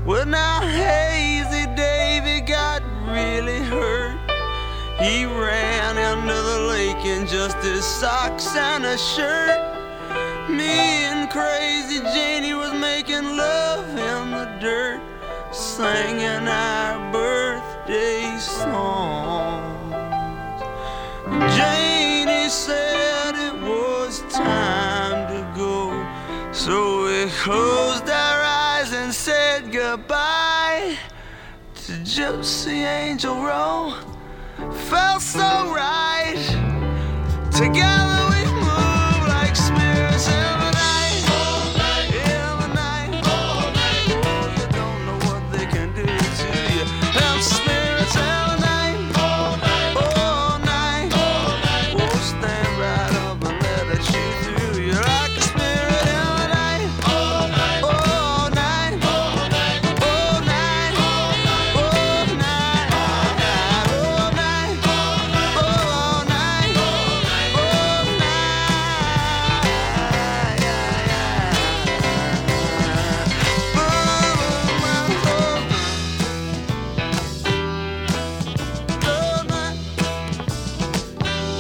Well, now Hazy Davy got really hurt. He ran into the lake in just his socks and a shirt. Me and Crazy Janie was making love in the dirt, singing our birthday songs. Janie said it was time to go, so we closed our eyes and said goodbye to Gypsy Angel Row. Felt so right. Together we move like spirits every night. All night, every night, all night. Oh, you don't know what they can do to you. Them spirits every night, all night, all night, all night. Oh, stand right up and let it shoot through you. Rock a spirit every night, all night, all night, all night, all night, all night, all night. I believe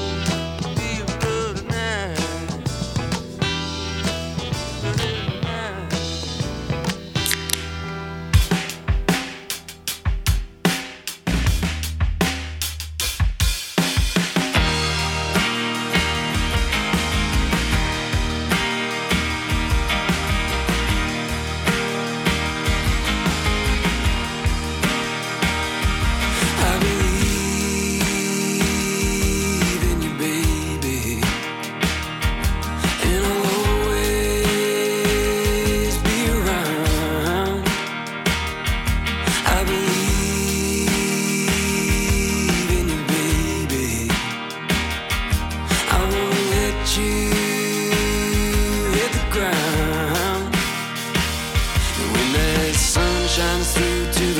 in you, baby, and I'll always be around. I believe in you, baby. I won't let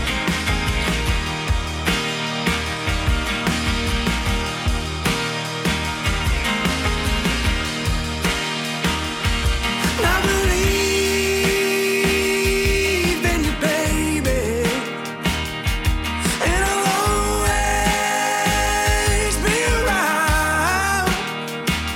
you hit the ground. And when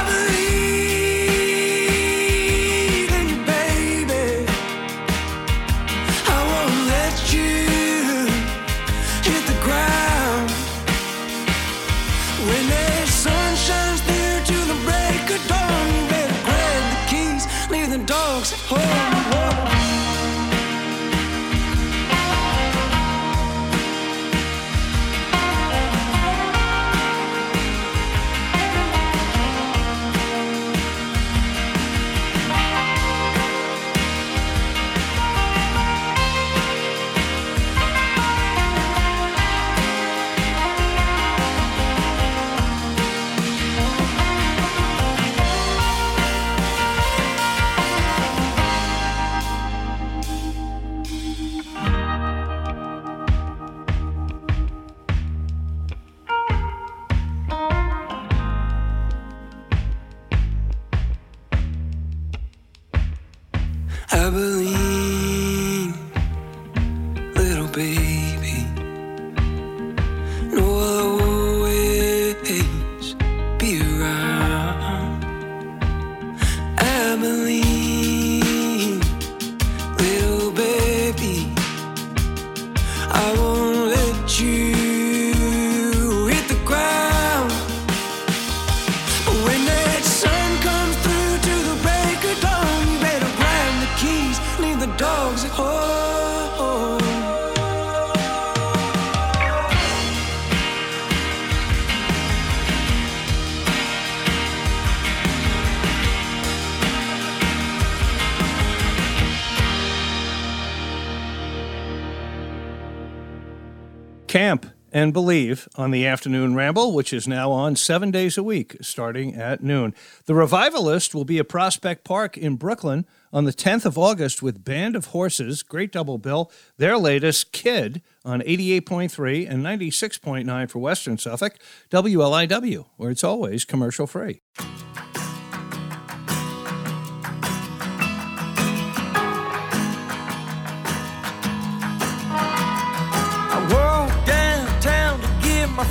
that sun shines through to the break of dawn, you better grab the keys and leave the dogs at home. Woo. I believe in you, baby, and I'll always be around. I believe in you, baby. I won't let you hit the ground. When the sun shines through to the break of dawn, you better grab the keys, leave the dogs at home. I believe, little baby, no, I'll always be around. I believe, little baby, I won't let you hit the ground. When that sun comes through to the break of dawn, you better grab the keys, leave the dogs at home. Camp and Believe on the Afternoon Ramble, which is now on 7 days a week, starting at noon. The Revivalist will be at Prospect Park in Brooklyn on the 10th of August with Band of Horses, great double bill, their latest, Kid, on 88.3 and 96.9 for Western Suffolk, WLIW, where it's always commercial free.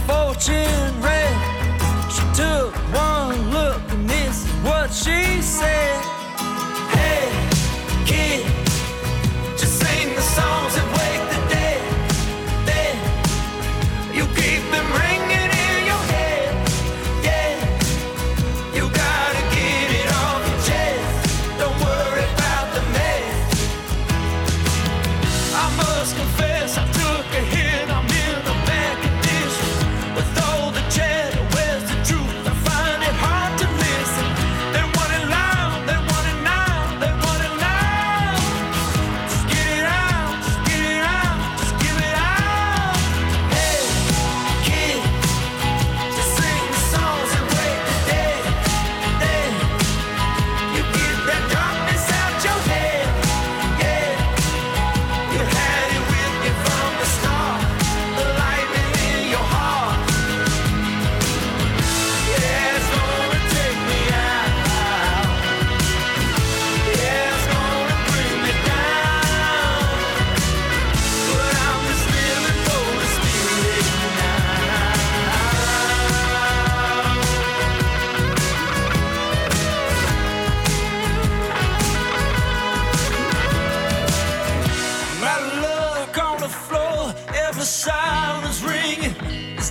Fortune read. She took one look and this is what she said. Hey, kid, just sing the songs and wake the dead. Then you keep them ringing in your head. Yeah, you gotta get it off your chest. Don't worry about the mess. I must confess, I took a hit. I'm in the back.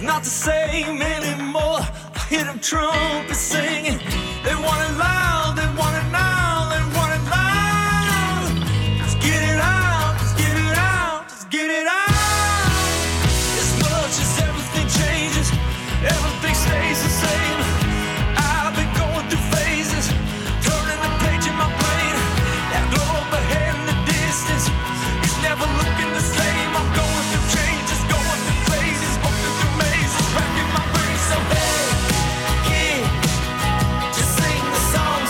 Not the same anymore. I hear them trumpets singing. They want it loud, they want it now, they want it loud. Just get it out, just get it out, just get it out. As much as everything changes, everything stays the same. I've been going through phases, turning the page in my brain. That glow up ahead in the distance is never looking the same. I'm going through changes, going through phases. Back in my brain, so hey, kid, just sing the song.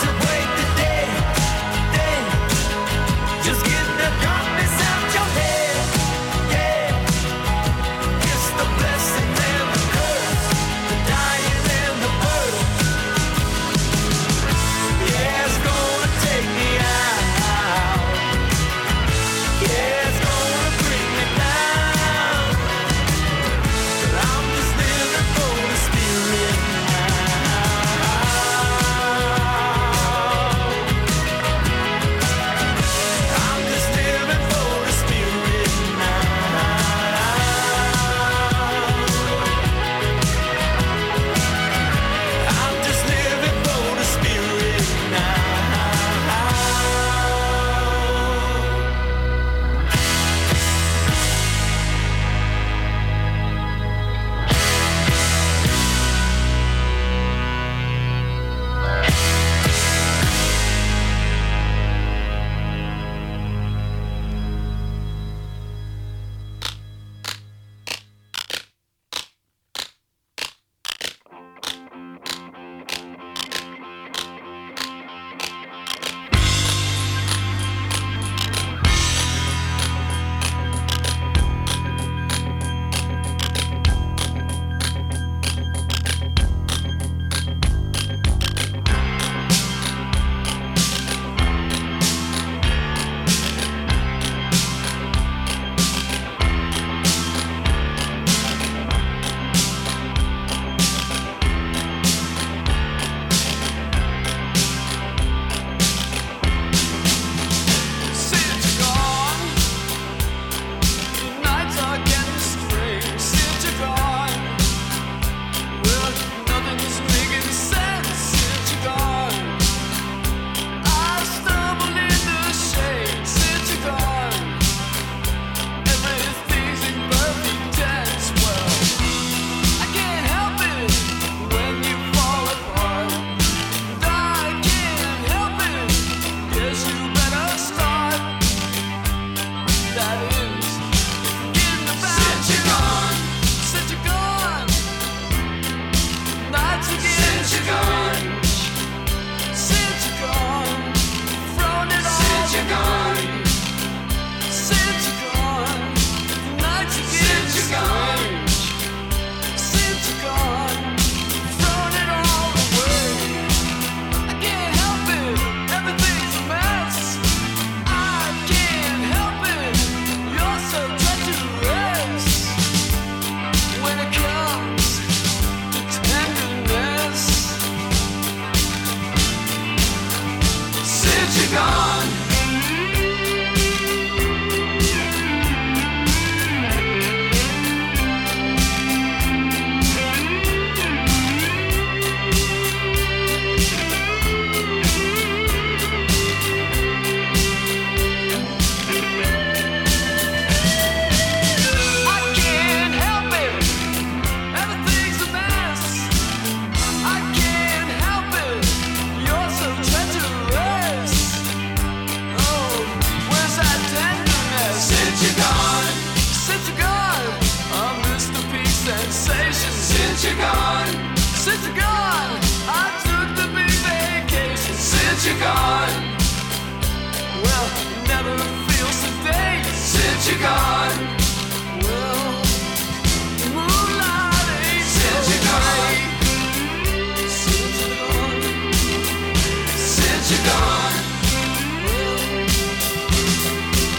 gone. Well, never feels the day since you're gone. Well, the moonlight ain't since you're gone. Since you're gone. Since you're gone.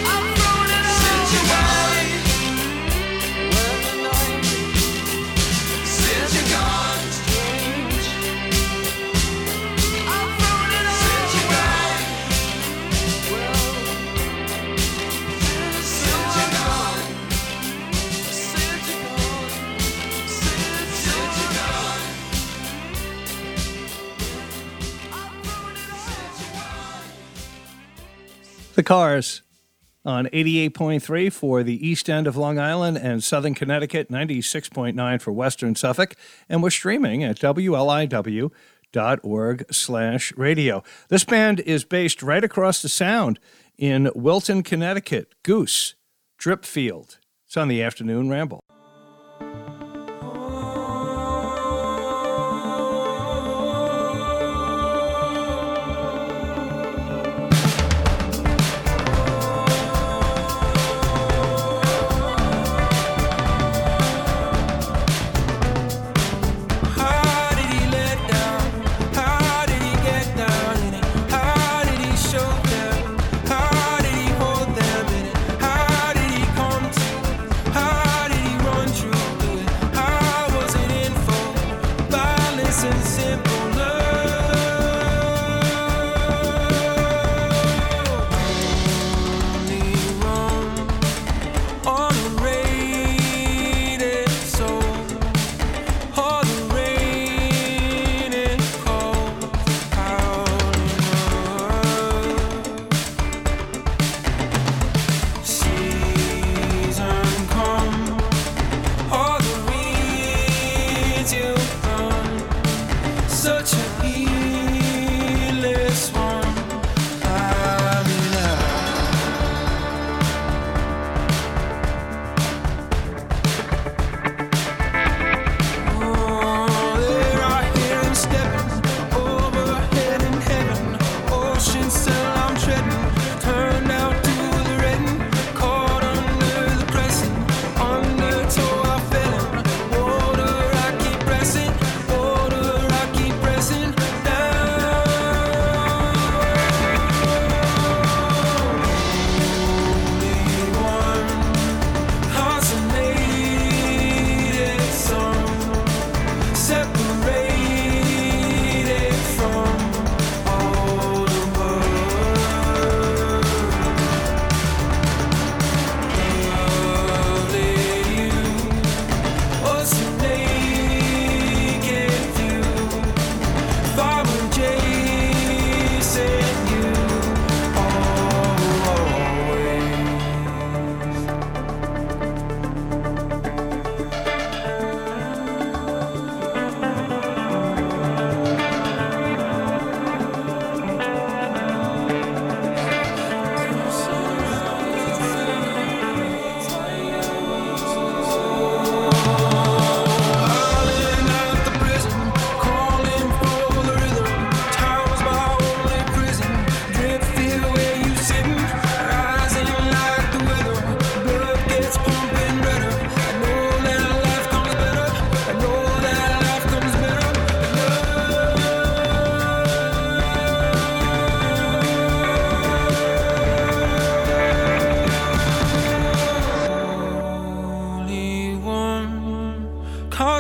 I've thrown it all since you're gone. Well, the night since you're gone. The Cars on 88.3 for the east end of Long Island and southern Connecticut, 96.9 for western Suffolk, and we're streaming at WLIW.org/radio. This band is based right across the sound in Wilton, Connecticut. Goose, Dripfield. It's on the Afternoon Ramble.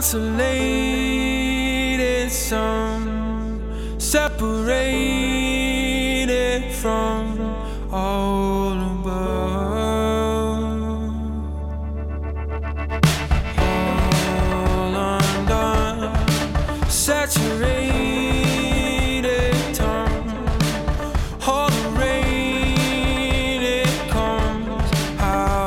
Isolated, some separated from all above, all undone, saturated tongue, all the rain it comes out.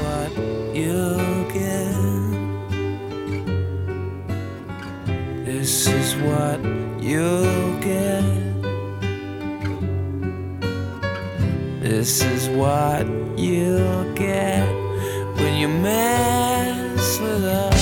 what you'll get. This is what you'll get. This is what you'll get when you mess with us.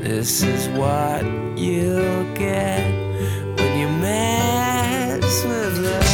This is what you'll get when you mess with us.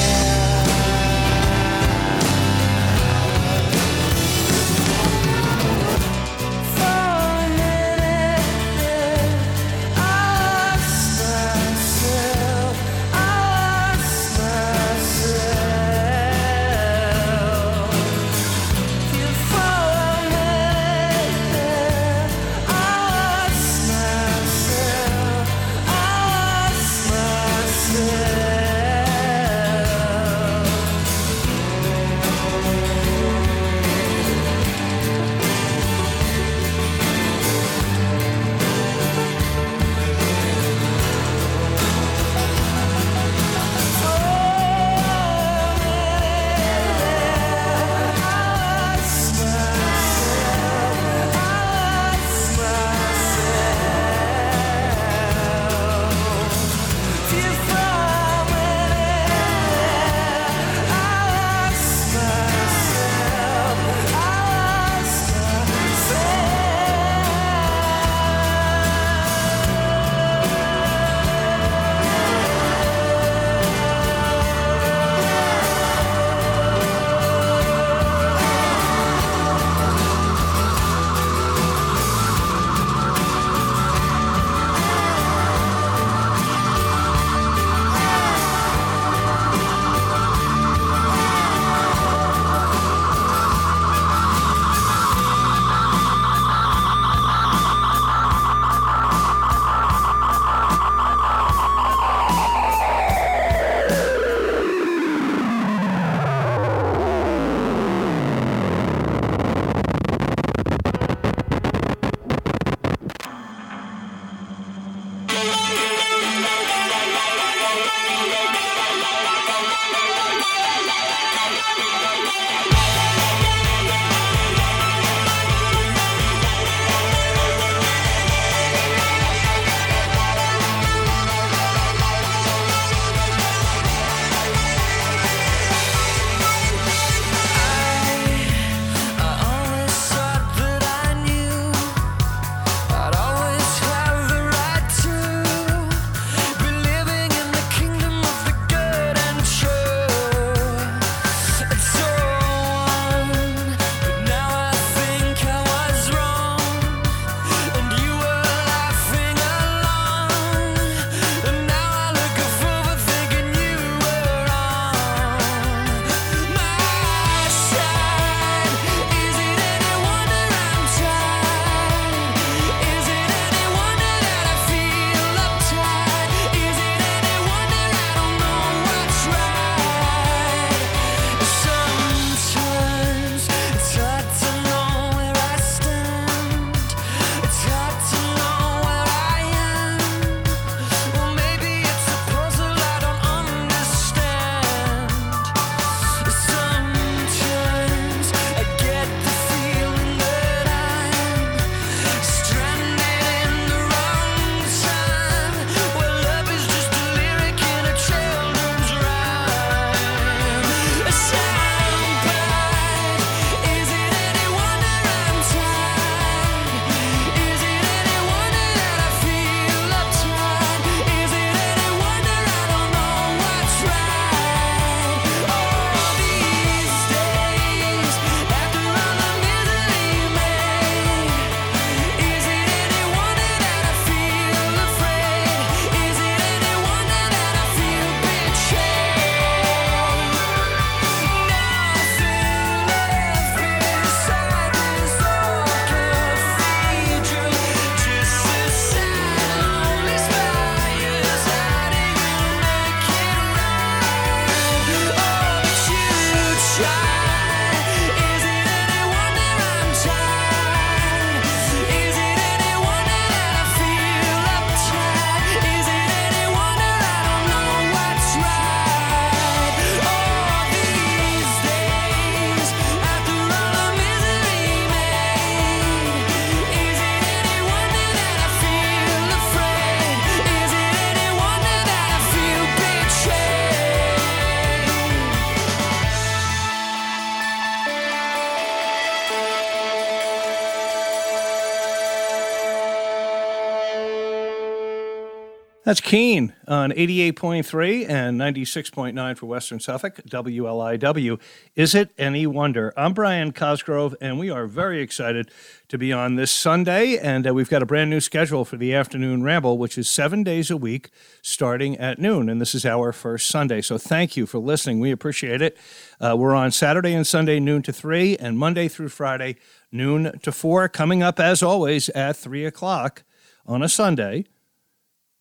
That's Keene on 88.3 and 96.9 for Western Suffolk, WLIW. Is it any wonder? I'm Brian Cosgrove, and we are very excited to be on this Sunday. And we've got a brand new schedule for the Afternoon Ramble, which is 7 days a week starting at noon. And this is our first Sunday. So thank you for listening. We appreciate it. We're on Saturday and Sunday, noon to 3, and Monday through Friday, noon to 4. Coming up, as always, at 3 o'clock on a Sunday,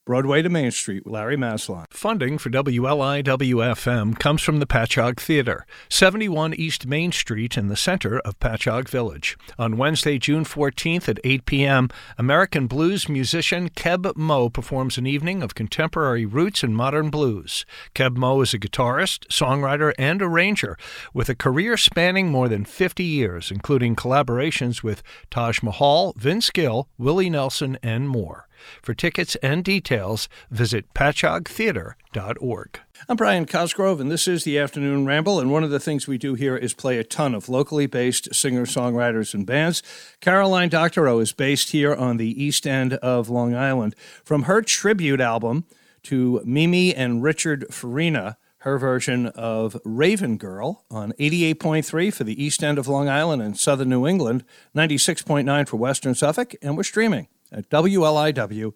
Broadway to Main Street with Larry Maslon. Funding for WLIW-FM comes from the Patchogue Theater, 71 East Main Street in the center of Patchogue Village. On Wednesday, June 14th at 8 p.m., American blues musician Keb Mo performs an evening of contemporary roots and modern blues. Keb Mo is a guitarist, songwriter, and arranger with a career spanning more than 50 years, including collaborations with Taj Mahal, Vince Gill, Willie Nelson, and more. For tickets and details, visit patchoguetheater.org. I'm Brian Cosgrove, and this is the Afternoon Ramble, and one of the things we do here is play a ton of locally based singer-songwriters and bands. Caroline Doctorow is based here on the East End of Long Island. From her tribute album to Mimi and Richard Farina, her version of Raven Girl on 88.3 for the East End of Long Island and Southern New England, 96.9 for Western Suffolk, and we're streaming at WLIW.org/radio.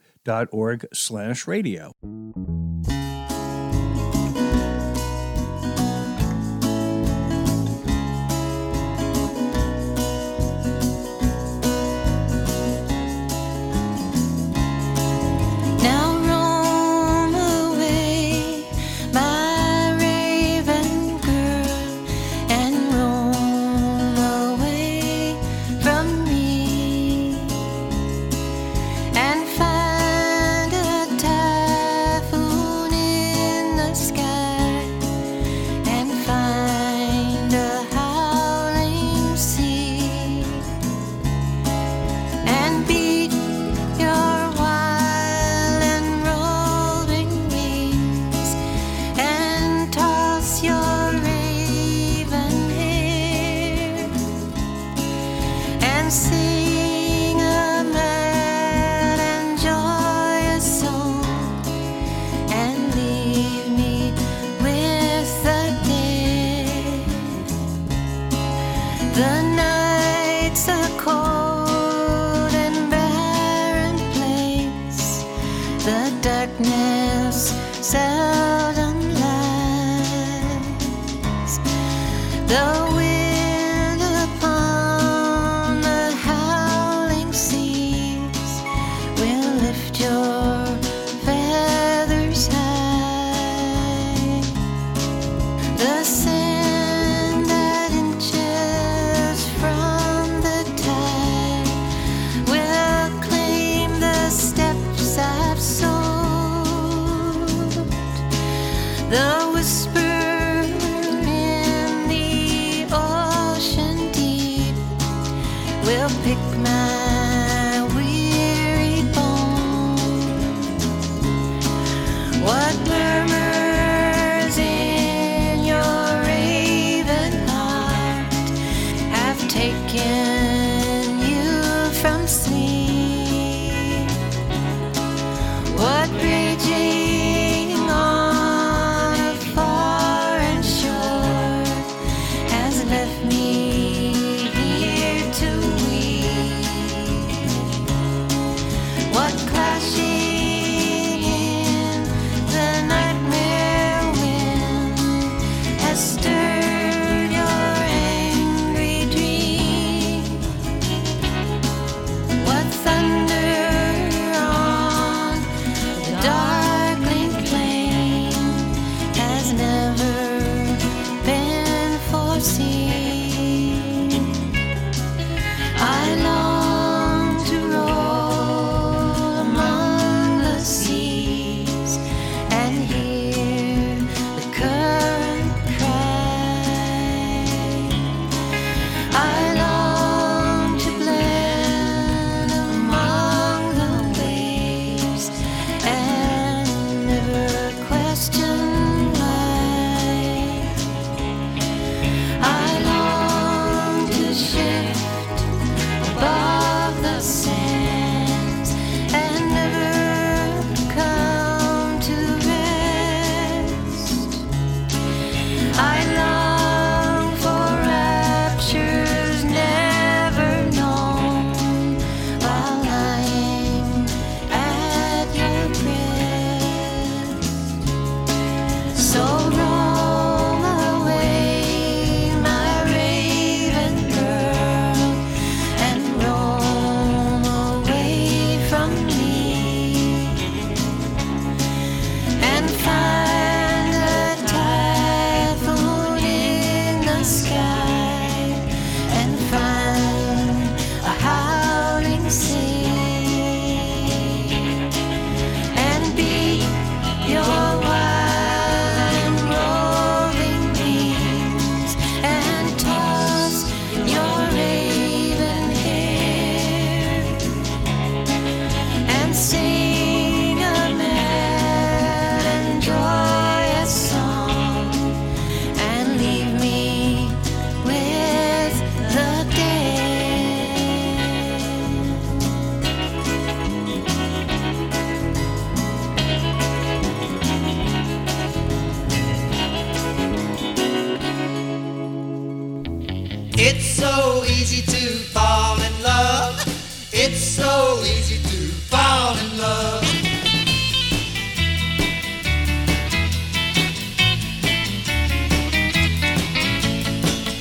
It's so easy to fall in love.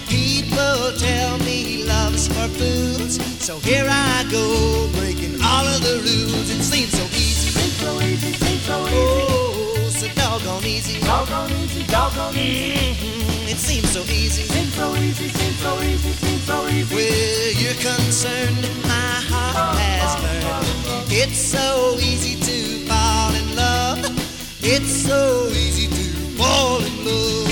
People tell me love's for fools, so here I go, breaking all of the rules. It seems so easy, seems so easy, seems so easy. Oh, so doggone easy, doggone easy, doggone easy. Mm-hmm. It seems so easy, seems so easy, seems so easy, seems so easy. Where you're concerned, my heart has learned. It's so easy to fall in love. It's so easy to fall in love.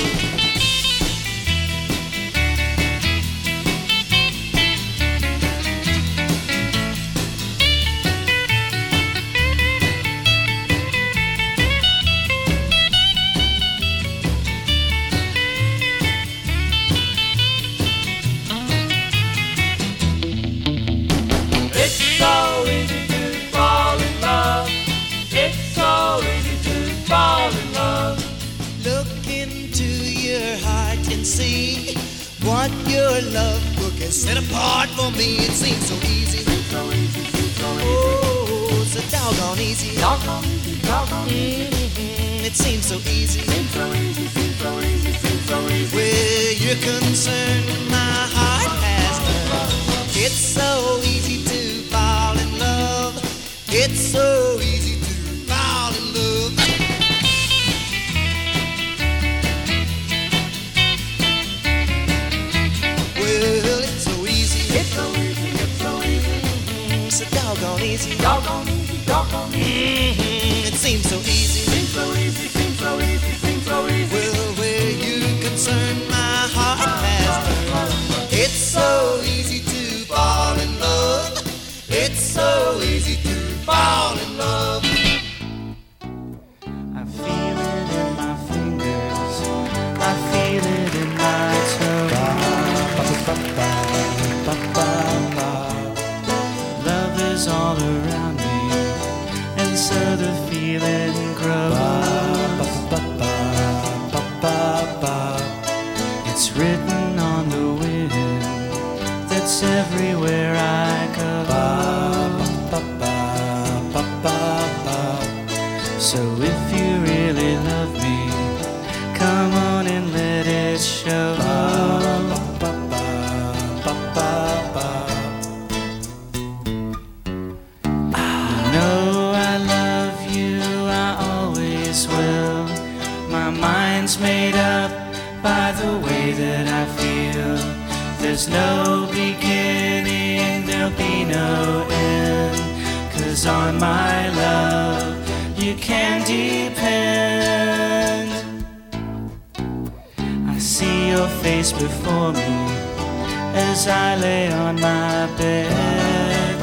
Set apart for me, it seems so easy. Seems so easy, seems so easy. Oh, so doggone easy. Doggone easy, doggone easy. Mm-hmm. It seems so easy. Seems so easy, seems so easy, seems so easy. Where you're concerned, my heart has learned. It's so easy to fall in love. It's so easy to fall in love. Easy, doggone easy, doggone easy. Mm-hmm. It seems so easy, seems so easy, seems so easy, seems so easy. Well, where you're concerned, my heart has learned. It's so easy to fall in love. It's so easy to fall in love. I feel it in my fingers. I feel it in my toes. Is all around me, and so the feeling grows. Ba, ba, ba, ba, ba, ba. It's written on the wind that's everywhere I go. Ba, ba, ba, ba, ba, ba. So if you really love me, come on and let it show. Ba, ba, ba, ba, ba, ba, ba. Made up by the way that I feel. There's no beginning, there'll be no end, 'cause on my love you can depend. I see your face before me as I lay on my bed.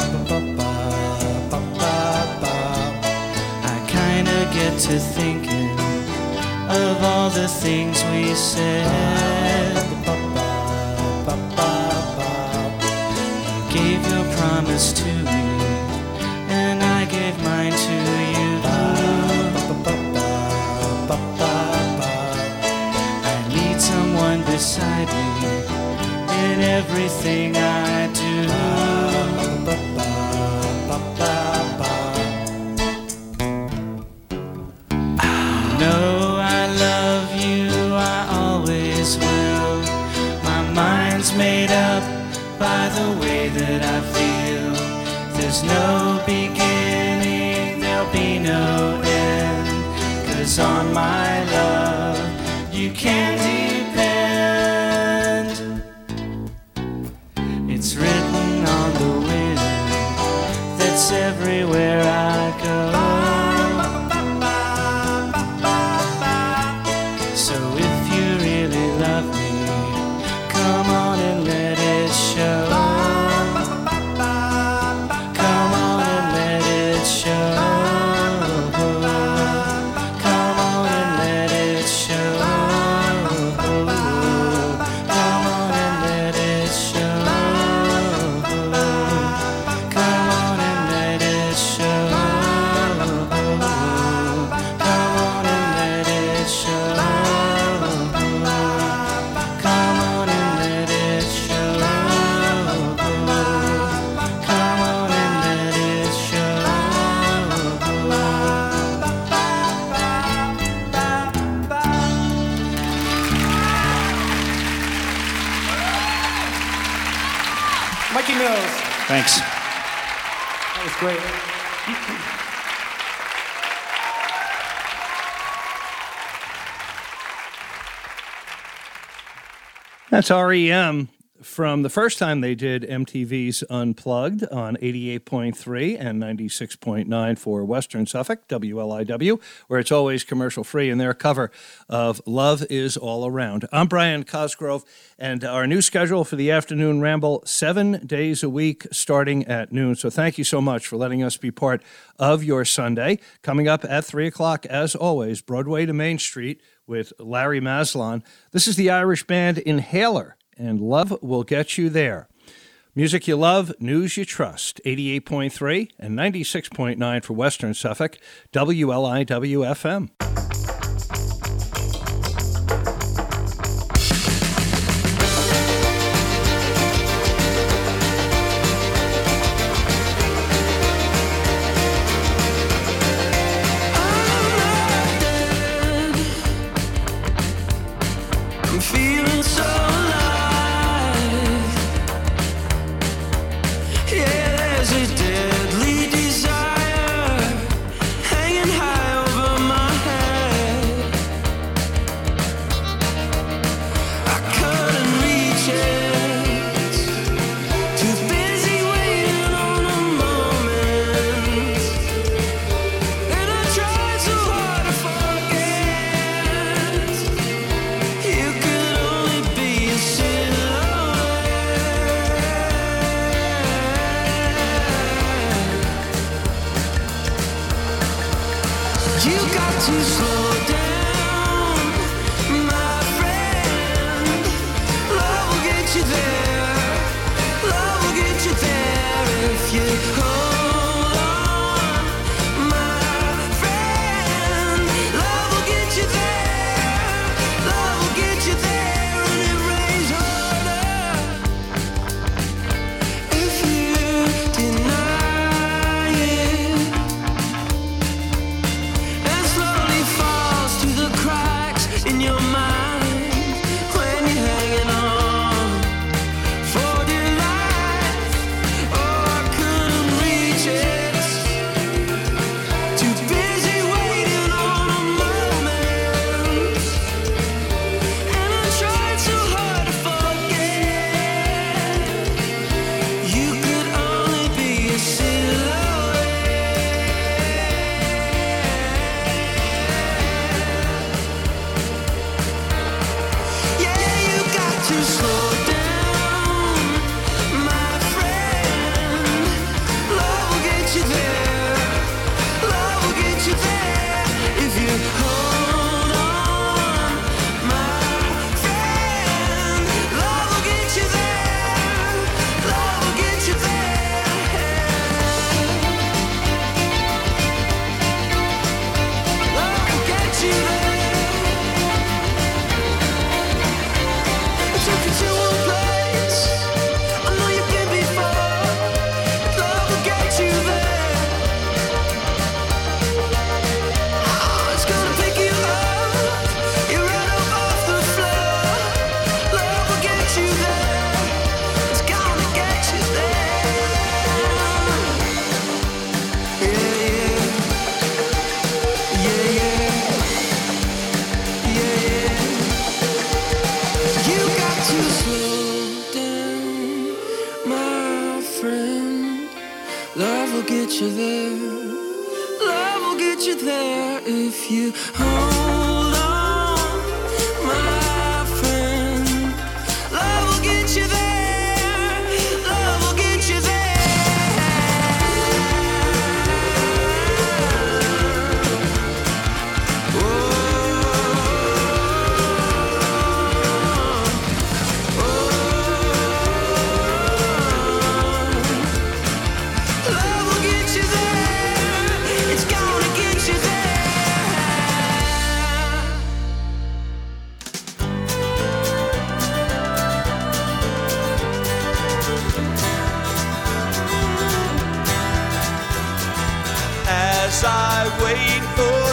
I kinda get to thinking of all the things we said. You gave your promise to me, and I gave mine to you. I need someone beside me in everything I do. No. Made up by the way that I feel. There's no beginning, there'll be no end, 'cause on my love you can depend. It's written on the wind that's everywhere I go. Thanks. That was great. That's R.E.M. from the first time they did MTV's Unplugged on 88.3 and 96.9 for Western Suffolk, WLIW, where it's always commercial-free, in their cover of Love Is All Around. I'm Brian Cosgrove, and our new schedule for the Afternoon Ramble, 7 days a week starting at noon. So thank you so much for letting us be part of your Sunday. Coming up at 3 o'clock, as always, Broadway to Main Street with Larry Maslon. This is the Irish band Inhaler, and Love Will Get You There. Music you love, news you trust. 88.3 and 96.9 for Western Suffolk, WLIW-FM.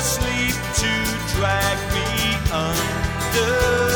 Sleep to drag me under.